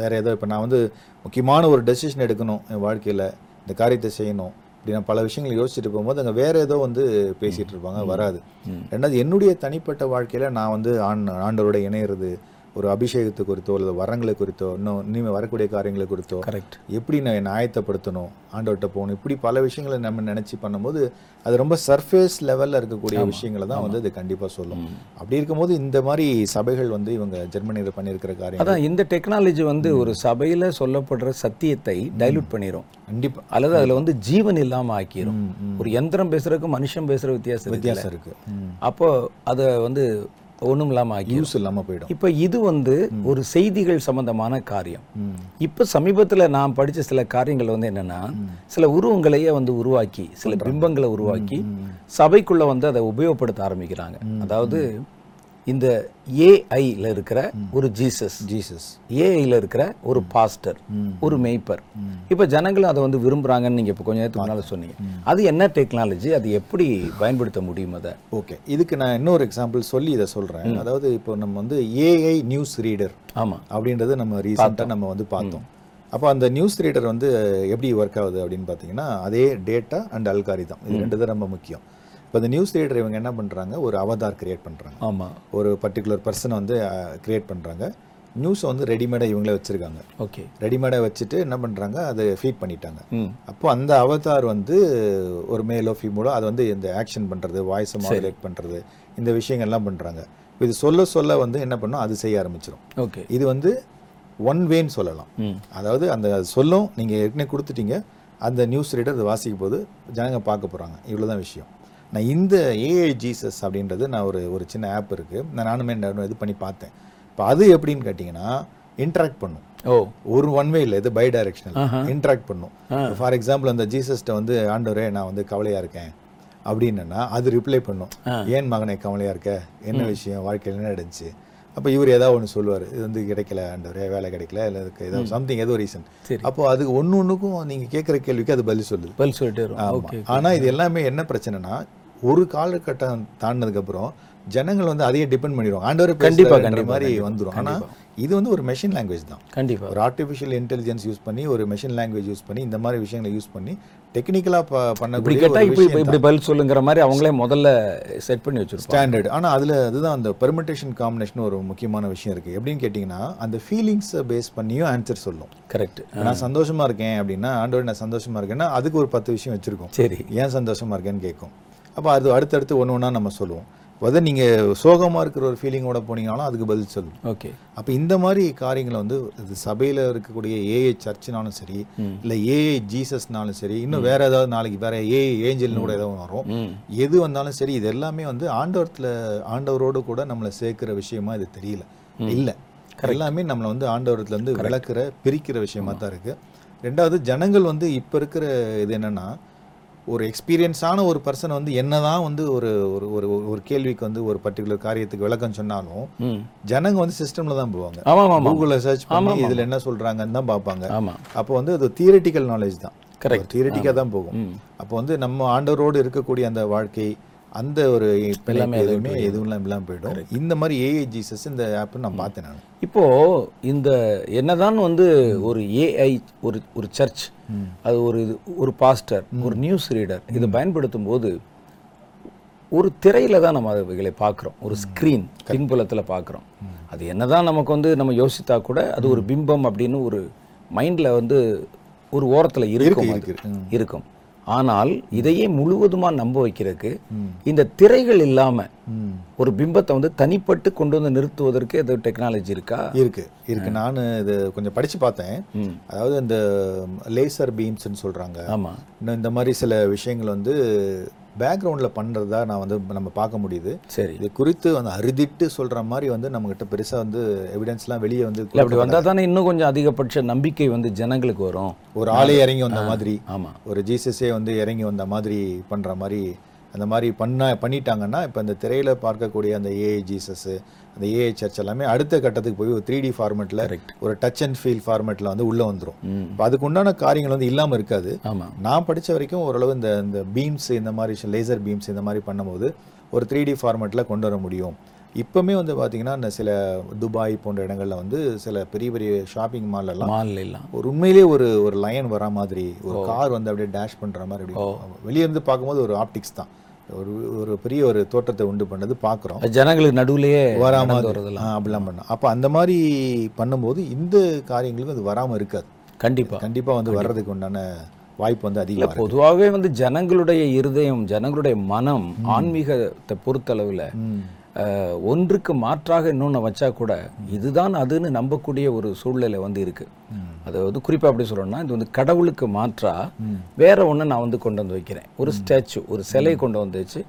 வேற ஏதோ இப்போ நான் வந்து முக்கியமான ஒரு டெசிஷன் எடுக்கணும், என் வாழ்க்கையில் இந்த காரியத்தை செய்யணும் இப்படி நான் பல விஷயங்கள் யோசிச்சுட்டு போகும்போது அங்கே வேற ஏதோ வந்து பேசிகிட்டு இருப்பாங்க, வராது. ரெண்டாவது, என்னுடைய தனிப்பட்ட வாழ்க்கையில் நான் வந்து ஆண்டவரோட இணையிறது, ஒரு அபிஷேகத்தை குறித்தோ அல்லது வரங்களை குறித்தோ இன்னும் இனிமேல் வரக்கூடிய காரியங்களை குறித்தோ கரெக்ட் எப்படி நான் என்னை ஆயத்தப்படுத்தணும், ஆண்டவர்கிட்ட போகணும், இப்படி பல விஷயங்களை நம்ம நினச்சி பண்ணும்போது அது ரொம்ப சர்ஃபேஸ் லெவலில் இருக்கக்கூடிய விஷயங்களை தான் வந்து அது கண்டிப்பாக சொல்லும். அப்படி இருக்கும்போது இந்த மாதிரி சபைகள் வந்து இவங்க ஜெர்மனியில் பண்ணியிருக்கிற காரியம் அதான். இந்த டெக்னாலஜி வந்து ஒரு சபையில் சொல்லப்படுற சத்தியத்தை டைல்யூட் பண்ணிடும் கண்டிப்பாக, அல்லது அதில் வந்து ஜீவன் இல்லாமல் ஆக்கிடும். ஒரு யந்திரம் பேசுகிறதுக்கும் மனுஷன் பேசுகிற வித்தியாசம் இருக்குது. அப்போது அதை வந்து ஒன்றும் இல்லாமல் ஆகி யூஸ் இல்லாமல் போயிடும். இப்போ இது வந்து ஒரு செய்திகள் சம்பந்தமான காரியம். இப்போ சமீபத்தில் நான் படித்த சில காரியங்கள் வந்து என்னென்னா, சில உருவங்களையே வந்து உருவாக்கி சில பிம்பங்களை உருவாக்கி சபைக்குள்ளே வந்து அதை உபயோகப்படுத்த ஆரம்பிக்கிறாங்க. அதாவது இந்த ஏஐயில் இருக்கிற ஒரு ஜீசஸ், ஏஐயில் இருக்கிற ஒரு பாஸ்டர், ஒரு மேய்ப்பர், இப்போ ஜனங்களும் அதை வந்து விரும்புகிறாங்கன்னு நீங்கள் இப்போ கொஞ்சம் நேரத்துக்கு முன்னால் சொன்னீங்க. அது என்ன டெக்னாலஜி, அது எப்படி பயன்படுத்த முடியும் அதை? ஓகே, இதுக்கு நான் இன்னொரு எக்ஸாம்பிள் சொல்லி இதை சொல்கிறேன். அதாவது இப்போ நம்ம வந்து ஏஐ நியூஸ் ரீடர், ஆமாம், அப்படின்றது நம்ம ரீசெண்டாக நம்ம வந்து பார்த்தோம். அப்போ அந்த நியூஸ் ரீடர் வந்து எப்படி ஒர்க் ஆகுது அப்படின்னு பார்த்தீங்கன்னா, அதே டேட்டா அண்ட் அல்காரிதம், இது ரெண்டு தான் ரொம்ப முக்கியம். இப்போ இந்த நியூஸ் ரீடர் இவங்க என்ன பண்ணுறாங்க, ஒரு அவதார் கிரியேட் பண்ணுறாங்க. ஆமாம், ஒரு பர்டிகுலர் பர்சனை வந்து கிரியேட் பண்ணுறாங்க. நியூஸை வந்து ரெடிமேடாக இவங்களே வச்சுருக்காங்க. ஓகே, ரெடிமேடாக வச்சுட்டு என்ன பண்ணுறாங்க, அதை ஃபீட் பண்ணிட்டாங்க. அப்போ அந்த அவதார் வந்து ஒரு மேலோ ஃபீமேலோ அதை வந்து இந்த ஆக்ஷன் பண்ணுறது, வாய்ஸை மாடுலேட் பண்ணுறது, இந்த விஷயங்கள்லாம் பண்ணுறாங்க. இது சொல்ல சொல்ல வந்து என்ன பண்ணோம், அது செய்ய ஆரம்பிச்சிடும். ஓகே, இது வந்து ஒன் வேன்னு சொல்லலாம். அதாவது அந்த சொல்லும், நீங்கள் ஏற்கனவே கொடுத்துட்டீங்க, அந்த நியூஸ் ரீடர் அதை வாசிக்கும் போது ஜனங்க பார்க்க போகிறாங்க. இவ்வளோதான் விஷயம். நான் இந்த ஏஐ ஜீசஸ் அப்படின்றது நான் ஒரு சின்ன ஆப் இருக்குது, நானுமே இது பண்ணி பார்த்தேன். இப்போ அது எப்படின்னு கேட்டிங்கன்னா, இன்ட்ராக்ட் பண்ணும். ஓ, ஒரு ஒன் வே இல்லை, இது பை டைரெக்ஷனல் இன்ட்ராக்ட் பண்ணும். ஃபார் எக்ஸாம்பிள், அந்த ஜீசஸ்ட்டை வந்து, ஆண்டவரே நான் வந்து கவலையாக இருக்கேன் அப்படின்னா, அது ரிப்ளை பண்ணும், ஏன் மகனே கவலையாக இருக்க, என்ன விஷயம், வாழ்க்கையில் என்ன நடந்துச்சு. அப்போ இவர் ஏதாவது ஒன்று சொல்லுவார், இது வந்து கிடைக்கல ஆண்டவரே, வேலை கிடைக்கல, இல்லை இதுக்கு ஏதாவது சம்திங், ஏதோ ரீசன். அப்போது அது ஒன்றுக்கும் நீங்கள் கேட்குற கேள்விக்கு அது பதில் சொல்லுது, பதில் சொல்லிட்டு. ஆனால் இது எல்லாமே என்ன பிரச்சனைனா, ஒரு காலகட்டம் தாண்டினதுக்கப்புறம் ஜனங்கள் வந்து அதையே டிபெண்ட் பண்ணிடுவோம். ஆண்டவரை கண்டிப்பாக மாதிரி வந்துடும். ஆனால் இது வந்து ஒரு மெஷின் லாங்குவேஜ் தான். கண்டிப்பாக ஒரு ஆர்டிஃபிஷியல் இன்டெலிஜென்ஸ் யூஸ் பண்ணி ஒரு மெஷின் லாங்குவேஜ் யூஸ் பண்ணி இந்த மாதிரி விஷயங்களை யூஸ் பண்ணி டெக்னிக்கலாக பண்ண பதில் சொல்லுங்கிற மாதிரி அவங்களே முதல்ல செட் பண்ணி வச்சுருக்கோம் ஸ்டாண்டர்ட். ஆனால் அதில் அதுதான் அந்த பெர்மிட்டேஷன் காம்பினேஷன் ஒரு முக்கியமான விஷயம் இருக்குது. எப்படின்னு கேட்டிங்கன்னா அந்த ஃபீலிங்ஸை பேஸ் பண்ணியும் ஆன்சர் சொல்லும். கரெக்ட். நான் சந்தோஷமாக இருக்கேன் அப்படின்னா ஆண்டோட நான் சந்தோஷமாக இருக்கேன்னா அதுக்கு ஒரு 10 விஷயம் வச்சுருக்கோம். சரி, ஏன் சந்தோஷமாக இருக்கேன்னு கேட்கும். அப்போ அது அடுத்தடுத்து ஒன்று ஒன்றா நம்ம சொல்லுவோம். அதாவது நீங்கள் சோகமாக இருக்கிற ஒரு ஃபீலிங்கோட போனீங்கனாலும் அதுக்கு பதில் சொல்லும். ஓகே. அப்போ இந்த மாதிரி காரியங்களை வந்து சபையில் இருக்கக்கூடிய ஏஐ சர்ச்சுனாலும் சரி, இல்லை ஏஐ ஜீசஸ்னாலும் சரி, இன்னும் வேறு ஏதாவது நாளைக்கு வேறு ஏஐ ஏஞ்சல்னு கூட ஏதோ வரும், எது வந்தாலும் சரி, இது எல்லாமே வந்து ஆண்டவரோடு கூட நம்மளை சேர்க்கிற விஷயமா இது தெரியல. இல்லை, எல்லாமே நம்மளை வந்து ஆண்டவரத்துலேருந்து விளக்குற பிரிக்கிற விஷயமா தான் இருக்குது. ரெண்டாவது, ஜனங்கள் வந்து இப்போ இருக்கிற இது என்னென்னா, ஒரு எக்ஸ்பீரியன்ஸான ஒரு பர்சன் வந்து என்னதான் வந்து ஒரு ஒரு ஒரு கேள்விக்கு வந்து ஒரு பர்டிகுலர் காரியத்துக்கு விளக்கம் சொன்னாலும் ஜனங்க வந்து சிஸ்டம்ல தான் போவாங்க. கூகுள்ல சர்ச் பண்ணி இதுல என்ன சொல்றாங்கன்னு தான் பார்ப்பாங்க. அப்போ வந்து அது தியரிட்டிக்கல் நாலேஜ் தான். கரெக்ட், தியரிட்டிக்கா தான் போகும். அப்போ வந்து நம்ம ஆண்டவரோடு இருக்கக்கூடிய அந்த வாழ்க்கை, அந்த ஒரு எதுவுமே எதுவும் இல்லாமல் போயிடும். இந்த மாதிரி ஏஐ ஜீசஸ் இந்த ஆப்னு நான் பார்த்தேன். நான் இப்போது இந்த என்னதான் வந்து ஒரு ஏஐ ஒரு ஒரு சர்ச், அது ஒரு ஒரு பாஸ்டர், ஒரு நியூஸ் ரீடர் இதை பயன்படுத்தும் போது ஒரு திரையில் தான் நம்ம அதுகளை பார்க்குறோம். ஒரு ஸ்க்ரீன் பின்புலத்தில் பார்க்குறோம். அது என்னதான் நமக்கு வந்து நம்ம யோசித்தா கூட அது ஒரு பிம்பம் அப்படின்னு ஒரு மைண்டில் வந்து ஒரு ஓரத்தில் இருக்கும். ஆனால் இதையே முழுவதுமா நம்ப வைக்கிறதுக்கு இந்த திரைகள் இல்லாம ஒரு பிம்பத்தை வந்து தனிப்பட்டு கொண்டு வந்து நிறுத்துவதற்கு ஏதோ டெக்னாலஜி இருக்கா? இருக்கு. நான் இது கொஞ்சம் படிச்சு பார்த்தேன். அதாவது இந்த லேசர் பீம்ஸ்ன்னு சொல்றாங்க. ஆமா, இன்னும் இந்த மாதிரி சில விஷயங்கள் வந்து பேக்ரவுண்ட்ல பண்றதா நான் வந்து நம்ம பார்க்க முடியுது. சரி, இது குறித்து வந்து அறுதிட்டு சொல்ற மாதிரி வந்து நம்ம கிட்ட பெருசா வந்து எவிடன்ஸ்லாம் வெளியே வந்து அப்படி வந்தா தானே இன்னும் கொஞ்சம் அதிகபட்ச நம்பிக்கை வந்து ஜனங்களுக்கு வரும். ஒரு ஆளே இறங்கி வந்த மாதிரி, ஆமா, ஒரு ஜீசஸே வந்து இறங்கி வந்த மாதிரி பண்ற மாதிரி அந்த மாதிரி பண்ணிட்டாங்கன்னா இப்போ அந்த திரையில பார்க்கக்கூடிய அந்த ஏஐ ஜீசஸ், அந்த ஏஐ சர்ச் எல்லாமே அடுத்த கட்டத்துக்கு போய் ஒரு 3D ஃபார்மேட்ல, ஒரு டச் அண்ட் ஃபீல் ஃபார்மேட்ல வந்து உள்ள வந்துடும். இப்போ அதுக்கு உண்டான காரியங்கள் வந்து இல்லாமல் இருக்காது. நான் படிச்ச வரைக்கும் ஓரளவு இந்த இந்த பீம்ஸ், இந்த மாதிரி லேசர் பீம்ஸ் இந்த மாதிரி பண்ணும்போது ஒரு 3D ஃபார்மேட்ல கொண்டு வர முடியும். இப்போவுமே வந்து பார்த்தீங்கன்னா இந்த சில துபாய் போன்ற இடங்களில் வந்து சில பெரிய பெரிய ஷாப்பிங் மால்லாம் ஒரு உண்மையிலே ஒரு ஒரு லைன் வரா மாதிரி, ஒரு கார் வந்து அப்படியே டேஷ் பண்ணுற மாதிரி அப்படி வெளியிருந்து பார்க்கும்போது ஒரு ஆப்டிக்ஸ் தான் ஒரு ஒரு பெரிய ஒரு தோற்றத்தை உண்டு பண்ணது பார்க்குறோம். ஜனங்களுக்கு நடுவுலையே வராமல் அப்படிலாம் பண்ணோம். அப்போ அந்த மாதிரி பண்ணும்போது இந்த காரியங்களுக்கு அது வராமல் இருக்காது. கண்டிப்பாக வந்து வர்றதுக்கு உண்டான வாய்ப்பு வந்து அதிகம். பொதுவாகவே வந்து ஜனங்களுடைய இருதயம், ஜனங்களுடைய மனம் ஆன்மீகத்தை பொறுத்தளவில் ஒன்றுக்கு மாற்றாக இன்னொன்று வச்சா கூட இதுதான் அதுன்னு நம்பக்கூடிய ஒரு சூழ்நிலை வந்து இருக்கு. அதாவது குறிப்பாக அப்படி சொல்லணும்னா இது வந்து கடவுளுக்கு மாற்றா வேற ஒன்று நான் வந்து கொண்டு வந்து வைக்கிறேன். ஒரு ஸ்டாச்சு, ஒரு சிலை கொண்டு வந்து வச்சு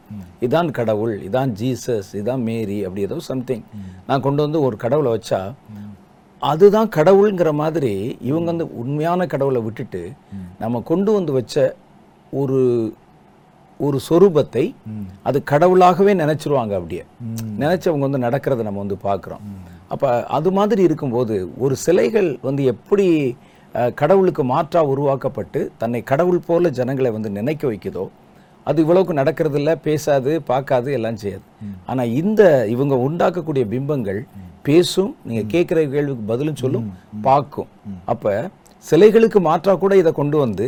இதான் கடவுள், இதான் ஜீசஸ், இதான் மேரி அப்படி ஏதோ சம்திங் நான் கொண்டு வந்து ஒரு கடவுளை வச்சா அதுதான் கடவுளுங்கிற மாதிரி இவங்க வந்து உண்மையான கடவுளை விட்டுட்டு நம்ம கொண்டு வந்து வச்ச ஒரு ஒரு சொரூபத்தை அது கடவுளாகவே நினைச்சிருவாங்க. அப்படியே நினைச்சவங்க வந்து நடக்கிறத நம்ம வந்து பார்க்குறோம். அப்போ அது மாதிரி இருக்கும்போது ஒரு சிலைகள் வந்து எப்படி கடவுளுக்கு மாற்றாக உருவாக்கப்பட்டு தன்னை கடவுள் போல ஜனங்களை வந்து நினைக்க வைக்குதோ அது இவ்வளவுக்கு நடக்கிறது இல்லை, பேசாது, பார்க்காது, எல்லாம் செய்யாது. ஆனால் இந்த இவங்க உண்டாக்கக்கூடிய பிம்பங்கள் பேசும், நீங்கள் கேட்குற கேள்விக்கு பதிலும் சொல்லும், பார்க்கும். அப்போ சிலைகளுக்கு மாற்றா கூட இதை கொண்டு வந்து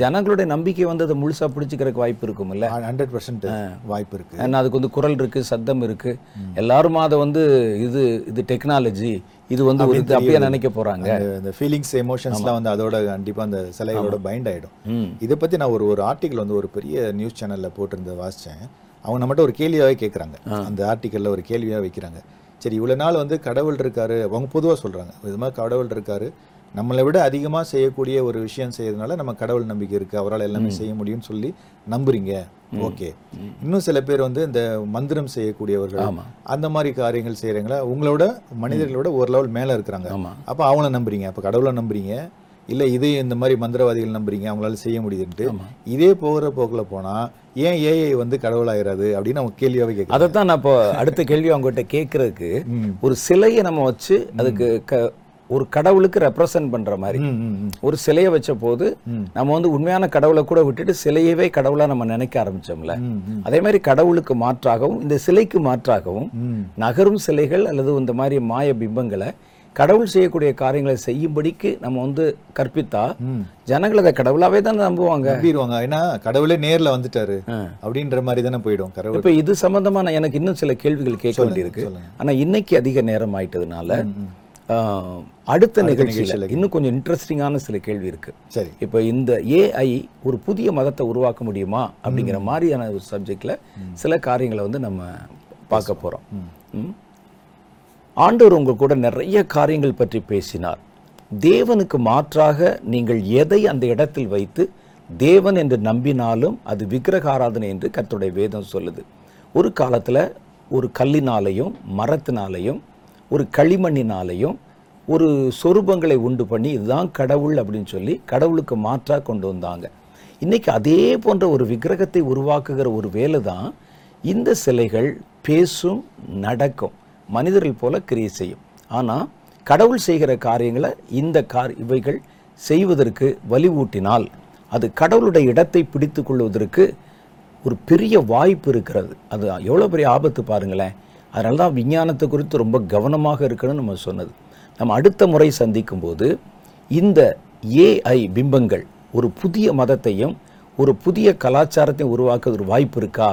ஜனங்களுடைய நம்பிக்கை வந்து அதை முழுசா பிடிச்சிக்கிறதுக்கு வாய்ப்பு இருக்கும். இல்லை 100% வாய்ப்பு இருக்கு. ஏன்னா அதுக்கு வந்து குரல் இருக்கு, சத்தம் இருக்கு, எல்லாரும் அதை வந்து இது இது டெக்னாலஜி, இது வந்து ஒரு இது அப்படியே நினைக்க போறாங்க. இந்த ஃபீலிங்ஸ், எமோஷன்ஸ்லாம் வந்து அதோட கண்டிப்பா அந்த சிலைகளோட பைண்ட் ஆயிடும். இதை பத்தி நான் ஒரு ஒரு ஆர்டிக்கல் வந்து ஒரு பெரிய நியூஸ் சேனல்ல போட்டிருந்த வாசிச்சேன். அவங்க நம்மகிட்ட ஒரு கேள்வியாவே கேட்கறாங்க. அந்த ஆர்டிக்கல்ல ஒரு கேள்வியா வைக்கிறாங்க. சரி, இவ்வளவு நாள் வந்து கடவுள் இருக்காரு, அவங்க பொதுவாக சொல்றாங்க இது மாதிரி கடவுள் இருக்காரு, நம்மளை விட அதிகமாக செய்யக்கூடிய ஒரு விஷயம் செய்யறதுனால நம்ம கடவுள் நம்பிக்கை இருக்குது, அவரால் எல்லாமே செய்ய முடியும்னு சொல்லி நம்புறீங்க. ஓகே, இன்னும் சில பேர் வந்து இந்த மந்திரம் செய்யக்கூடியவர்கள், அந்த மாதிரி காரியங்கள் செய்யறீங்களா, உங்களோட மனிதர்களோட ஒரு லெவல் மேலே இருக்கிறாங்க, அப்போ அவங்கள நம்புறீங்க. அப்போ கடவுளை நம்புறீங்க, இல்லை இதே இந்த மாதிரி மந்திரவாதிகள் நம்புறீங்க, அவங்களால செய்ய முடியுதுன்ட்டு இதே போகிற போக்கில் போனால் ஏன் ஏஐ வந்து கடவுளாகிறது அப்படின்னு அவங்க கேள்வியாகவே கேட்க. அதை தான் நான் இப்போ அடுத்த கேள்வி அவங்ககிட்ட கேட்கறதுக்கு ஒரு சிலையை நம்ம வச்சு அதுக்கு ஒரு கடவுளுக்கு ரெப்ரசன்ட் பண்ற மாதிரி ஒரு சிலையை வச்ச போது நம்ம வந்து உண்மையான கடவுளை கூட விட்டுட்டு சிலையவே கடவுளா நம்ம நினைக்க ஆரம்பிச்சோம்ல. அதே மாதிரி கடவுளுக்கு மாற்றாகவும் இந்த சிலைக்கு மாற்றாகவும் நகரும் சிலைகள் அல்லது இந்த மாதிரி மாய பிம்பங்களை கடவுள் செய்யக்கூடிய காரியங்களை செய்யும்படிக்கு நம்ம வந்து கற்பித்தா ஜனங்கள் அதை கடவுளாவே தானே நம்புவாங்க, நம்பிடுவாங்க. ஏன்னா கடவுளே நேர்ல வந்துட்டாரு அப்படின்ற மாதிரி தானே போயிடும் கடவுள். இப்ப இது சம்பந்தமான எனக்கு இன்னும் சில கேள்விகள் கேட்க வேண்டியிருக்கு. ஆனா இன்னைக்கு அதிக நேரம் ஆயிட்டதுனால அடுத்த நிகழ்ச்சியில் இன்னும் கொஞ்சம் இன்ட்ரெஸ்டிங்கான சில கேள்வி இருக்கு. சரி, இப்போ இந்த ஏஐ ஒரு புதிய மதத்தை உருவாக்க முடியுமா அப்படிங்கிற மாதிரியான ஒரு சப்ஜெக்ட்ல சில காரியங்களை வந்து நம்ம பார்க்க போறோம். ஆண்டவர் உங்க கூட நிறைய காரியங்கள் பற்றி பேசினார். தேவனுக்கு மாற்றாக நீங்கள் எதை அந்த இடத்தில் வைத்து தேவன் என்று நம்பினாலும் அது விக்கிரக ஆராதனை என்று கர்த்தருடைய வேதம் சொல்லுது. ஒரு காலத்தில் ஒரு கல்லினாலையும் மரத்தினாலையும் ஒரு களிமண்ணினாலையும் ஒரு சொரூபங்களை உண்டு பண்ணி இதுதான் கடவுள் அப்படின்னு சொல்லி கடவுளுக்கு மாற்றாக கொண்டு வந்தாங்க. இன்றைக்கி அதே போன்ற ஒரு விக்கிரகத்தை உருவாக்குகிற ஒரு வேலை தான் இந்த சிலைகள் பேசும் நடக்கும் மனிதர்கள் போல கிரியை செய்யும். ஆனால் கடவுள் செய்கிற காரியங்களை இந்த இவைகள் செய்வதற்கு வலிவூட்டினால் அது கடவுளுடைய இடத்தை பிடித்து கொள்வதற்கு ஒரு பெரிய வாய்ப்பு இருக்கிறது. அது எவ்வளோ பெரிய ஆபத்து பாருங்களேன். அதனால தான் விஞ்ஞானத்தை குறித்து ரொம்ப கவனமாக இருக்கணும்னு நம்ம சொன்னது. நம்ம அடுத்த முறை சந்திக்கும் போது இந்த ஏஐ பிம்பங்கள் ஒரு புதிய மதத்தையும் ஒரு புதிய கலாச்சாரத்தையும் உருவாக்க ஒரு வாய்ப்பு இருக்கா,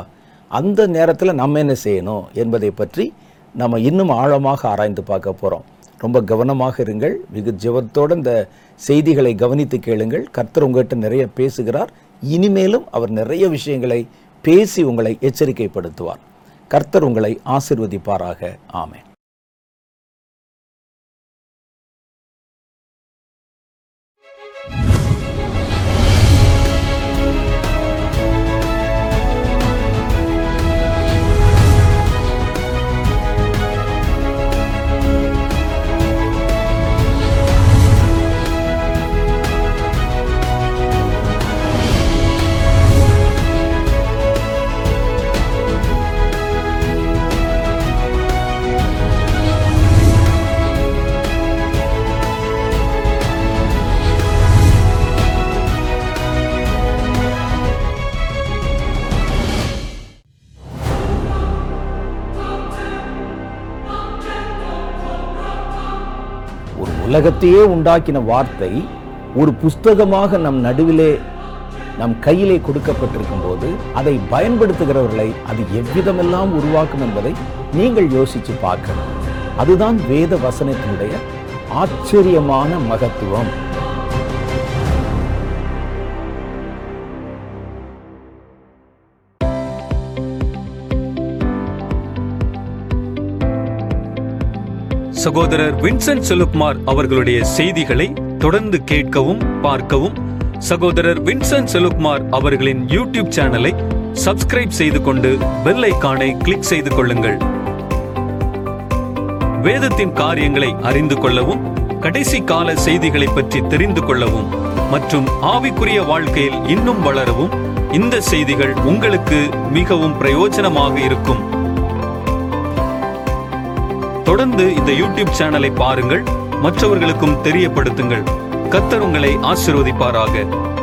அந்த நேரத்தில் நம்ம என்ன செய்யணும் என்பதை பற்றி நம்ம இன்னும் ஆழமாக ஆராய்ந்து பார்க்க போகிறோம். ரொம்ப கவனமாக இருங்கள், வெகு ஜெபத்தோடு இந்த செய்திகளை கவனித்து கேளுங்கள். கர்த்தர் உங்கள்கிட்ட நிறைய பேசுகிறார். இனிமேலும் அவர் நிறைய விஷயங்களை பேசி உங்களை எச்சரிக்கைப்படுத்துவார். கர்த்தர் உங்களை ஆசீர்வதிப்பாராக. ஆமென். உலகத்தையே உண்டாக்கின வார்த்தை ஒரு புஸ்தகமாக நம் நடுவிலே நம் கையிலே கொடுக்கப்பட்டிருக்கும் போது அதை பயன்படுத்துகிறவர்களை அது எவ்விதமெல்லாம் உருவாக்கும் என்பதை நீங்கள் யோசித்து பார்க்கணும். அதுதான் வேத வசனத்தினுடைய ஆச்சரியமான மகத்துவம். சகோதரர் வின்சென்ட் செல்வகுமார் அவர்களுடைய செய்திகளை தொடர்ந்து கேட்கவும் பார்க்கவும் சகோதரர் வின்சென்ட் செல்வகுமார் அவர்களின் யூடியூப் சேனலை சப்ஸ்கிரைப் செய்து கொண்டு பெல் ஐகானை கிளிக் செய்து கொள்ளுங்கள். வேதத்தின் காரியங்களை அறிந்து கொள்ளவும், கடைசி கால செய்திகளை பற்றி தெரிந்து கொள்ளவும் மற்றும் ஆவிக்குரிய வாழ்க்கையில் இன்னும் வளரவும் இந்த செய்திகள் உங்களுக்கு மிகவும் பிரயோஜனமாக இருக்கும். தொடர்ந்து இந்த யூடியூப் சேனலை பாருங்கள், மற்றவர்களுக்கும் தெரியப்படுத்துங்கள். கர்த்தர் உங்களை ஆசீர்வதிப்பாராக.